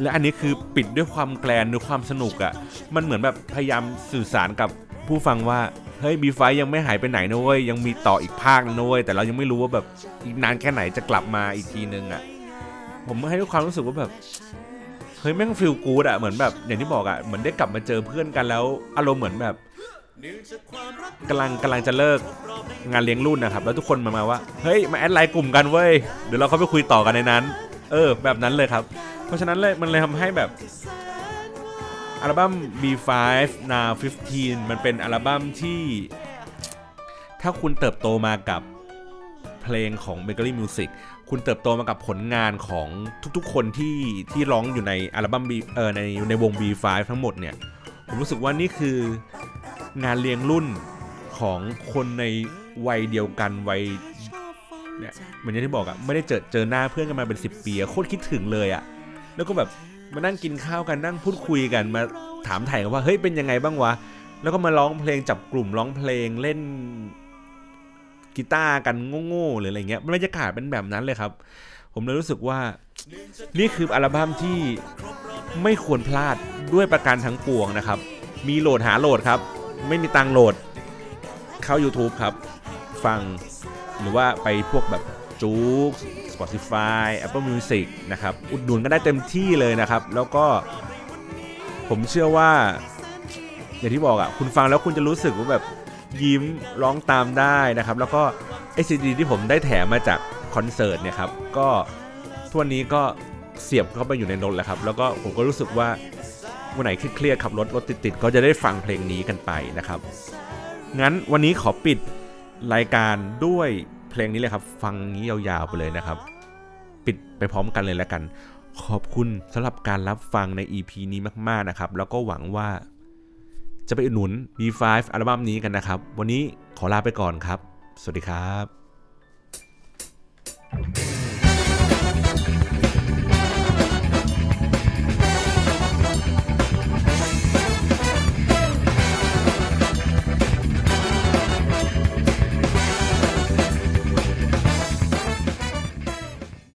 และอันนี้คือปิดด้วยความแกลนด้วยความสนุกอ่ะมันเหมือนแบบพยายามสื่อสารกับผู้ฟังว่าเฮ้ย B5 ยังไม่หายไปไหนนะเว้ยยังมีต่ออีกภาคนึงนะเว้ยแต่เรายังไม่รู้ว่าแบบอีกนานแค่ไหนจะกลับมาอีกทีนึงอ่ะผมให้ความรู้สึกว่าแบบเฮ้ยแม่งฟีลกู๊ดอ่ะเหมือนแบบอย่างที่บอกอ่ะเหมือนได้กลับมาเจอเพื่อนกันแล้วอารมณ์เหมือนแบบกำลังจะเลิกงานเลี้ยงรุ่นนะครับแล้วทุกคนมาว่าเฮ้ยมาแอดไลน์กลุ่มกันเว้ยเดี๋ยวเราเข้าไปคุยต่อกันในนั้นแบบนั้นเลยครับเพราะฉะนั้นเลยมันเลยทำให้แบบอัลบั้ม B5 Now 15มันเป็นอัลบั้มที่ถ้าคุณเติบโตมากับเพลงของ Bakery Music คุณเติบโตมากับผลงานของทุกๆคนที่ร้องอยู่ในอัลบั้มในวง B5 ทั้งหมดเนี่ยผมรู้สึกว่านี่คืองานเลี้ยงรุ่นของคนในวัยเดียวกันวัยเนี่ยเหมือนที่บอกอะไม่ได้เจอหน้าเพื่อนกันมาเป็น10ปีโคตรคิดถึงเลยอะแล้วก็แบบมานั่งกินข้าวกันนั่งพูดคุยกันมาถามไถ่กันว่าเฮ้ยเป็นยังไงบ้างวะแล้วก็มาร้องเพลงจับกลุ่มร้องเพลงเล่นกีตาร์กันโง่ๆหรืออะไรเงี้ยบรรยากาศเป็นแบบนั้นเลยครับผมเลยรู้สึกว่านี่คืออัลบั้มที่ไม่ควรพลาดด้วยประการทั้งปวงนะครับมีโหลดหาโหลดครับไม่มีตังโหลดเข้า YouTube ครับฟังหรือว่าไปพวกแบบจู๊ก Spotify Apple Music นะครับอุดหนุนก็ได้เต็มที่เลยนะครับแล้วก็ผมเชื่อว่าอย่างที่บอกอ่ะคุณฟังแล้วคุณจะรู้สึกว่าแบบยิ้มร้องตามได้นะครับแล้วก็ CD ที่ผมได้แถมมาจากคอนเสิร์ตเนี่ยครับก็ทั่วนี้ก็เสียบเข้าไปอยู่ในรถแล้วครับแล้วก็ผมก็รู้สึกว่าวันไหนเครียดๆขับรถติดๆก็จะได้ฟังเพลงนี้กันไปนะครับงั้นวันนี้ขอปิดรายการด้วยเพลงนี้เลยครับฟังนี้ยาวๆไปเลยนะครับปิดไปพร้อมกันเลยแล้วกันขอบคุณสำหรับการรับฟังใน EP นี้มากๆนะครับแล้วก็หวังว่าจะไปอุดหนุน B5 อัลบั้มนี้กันนะครับวันนี้ขอลาไปก่อนครับสวัสดีครับ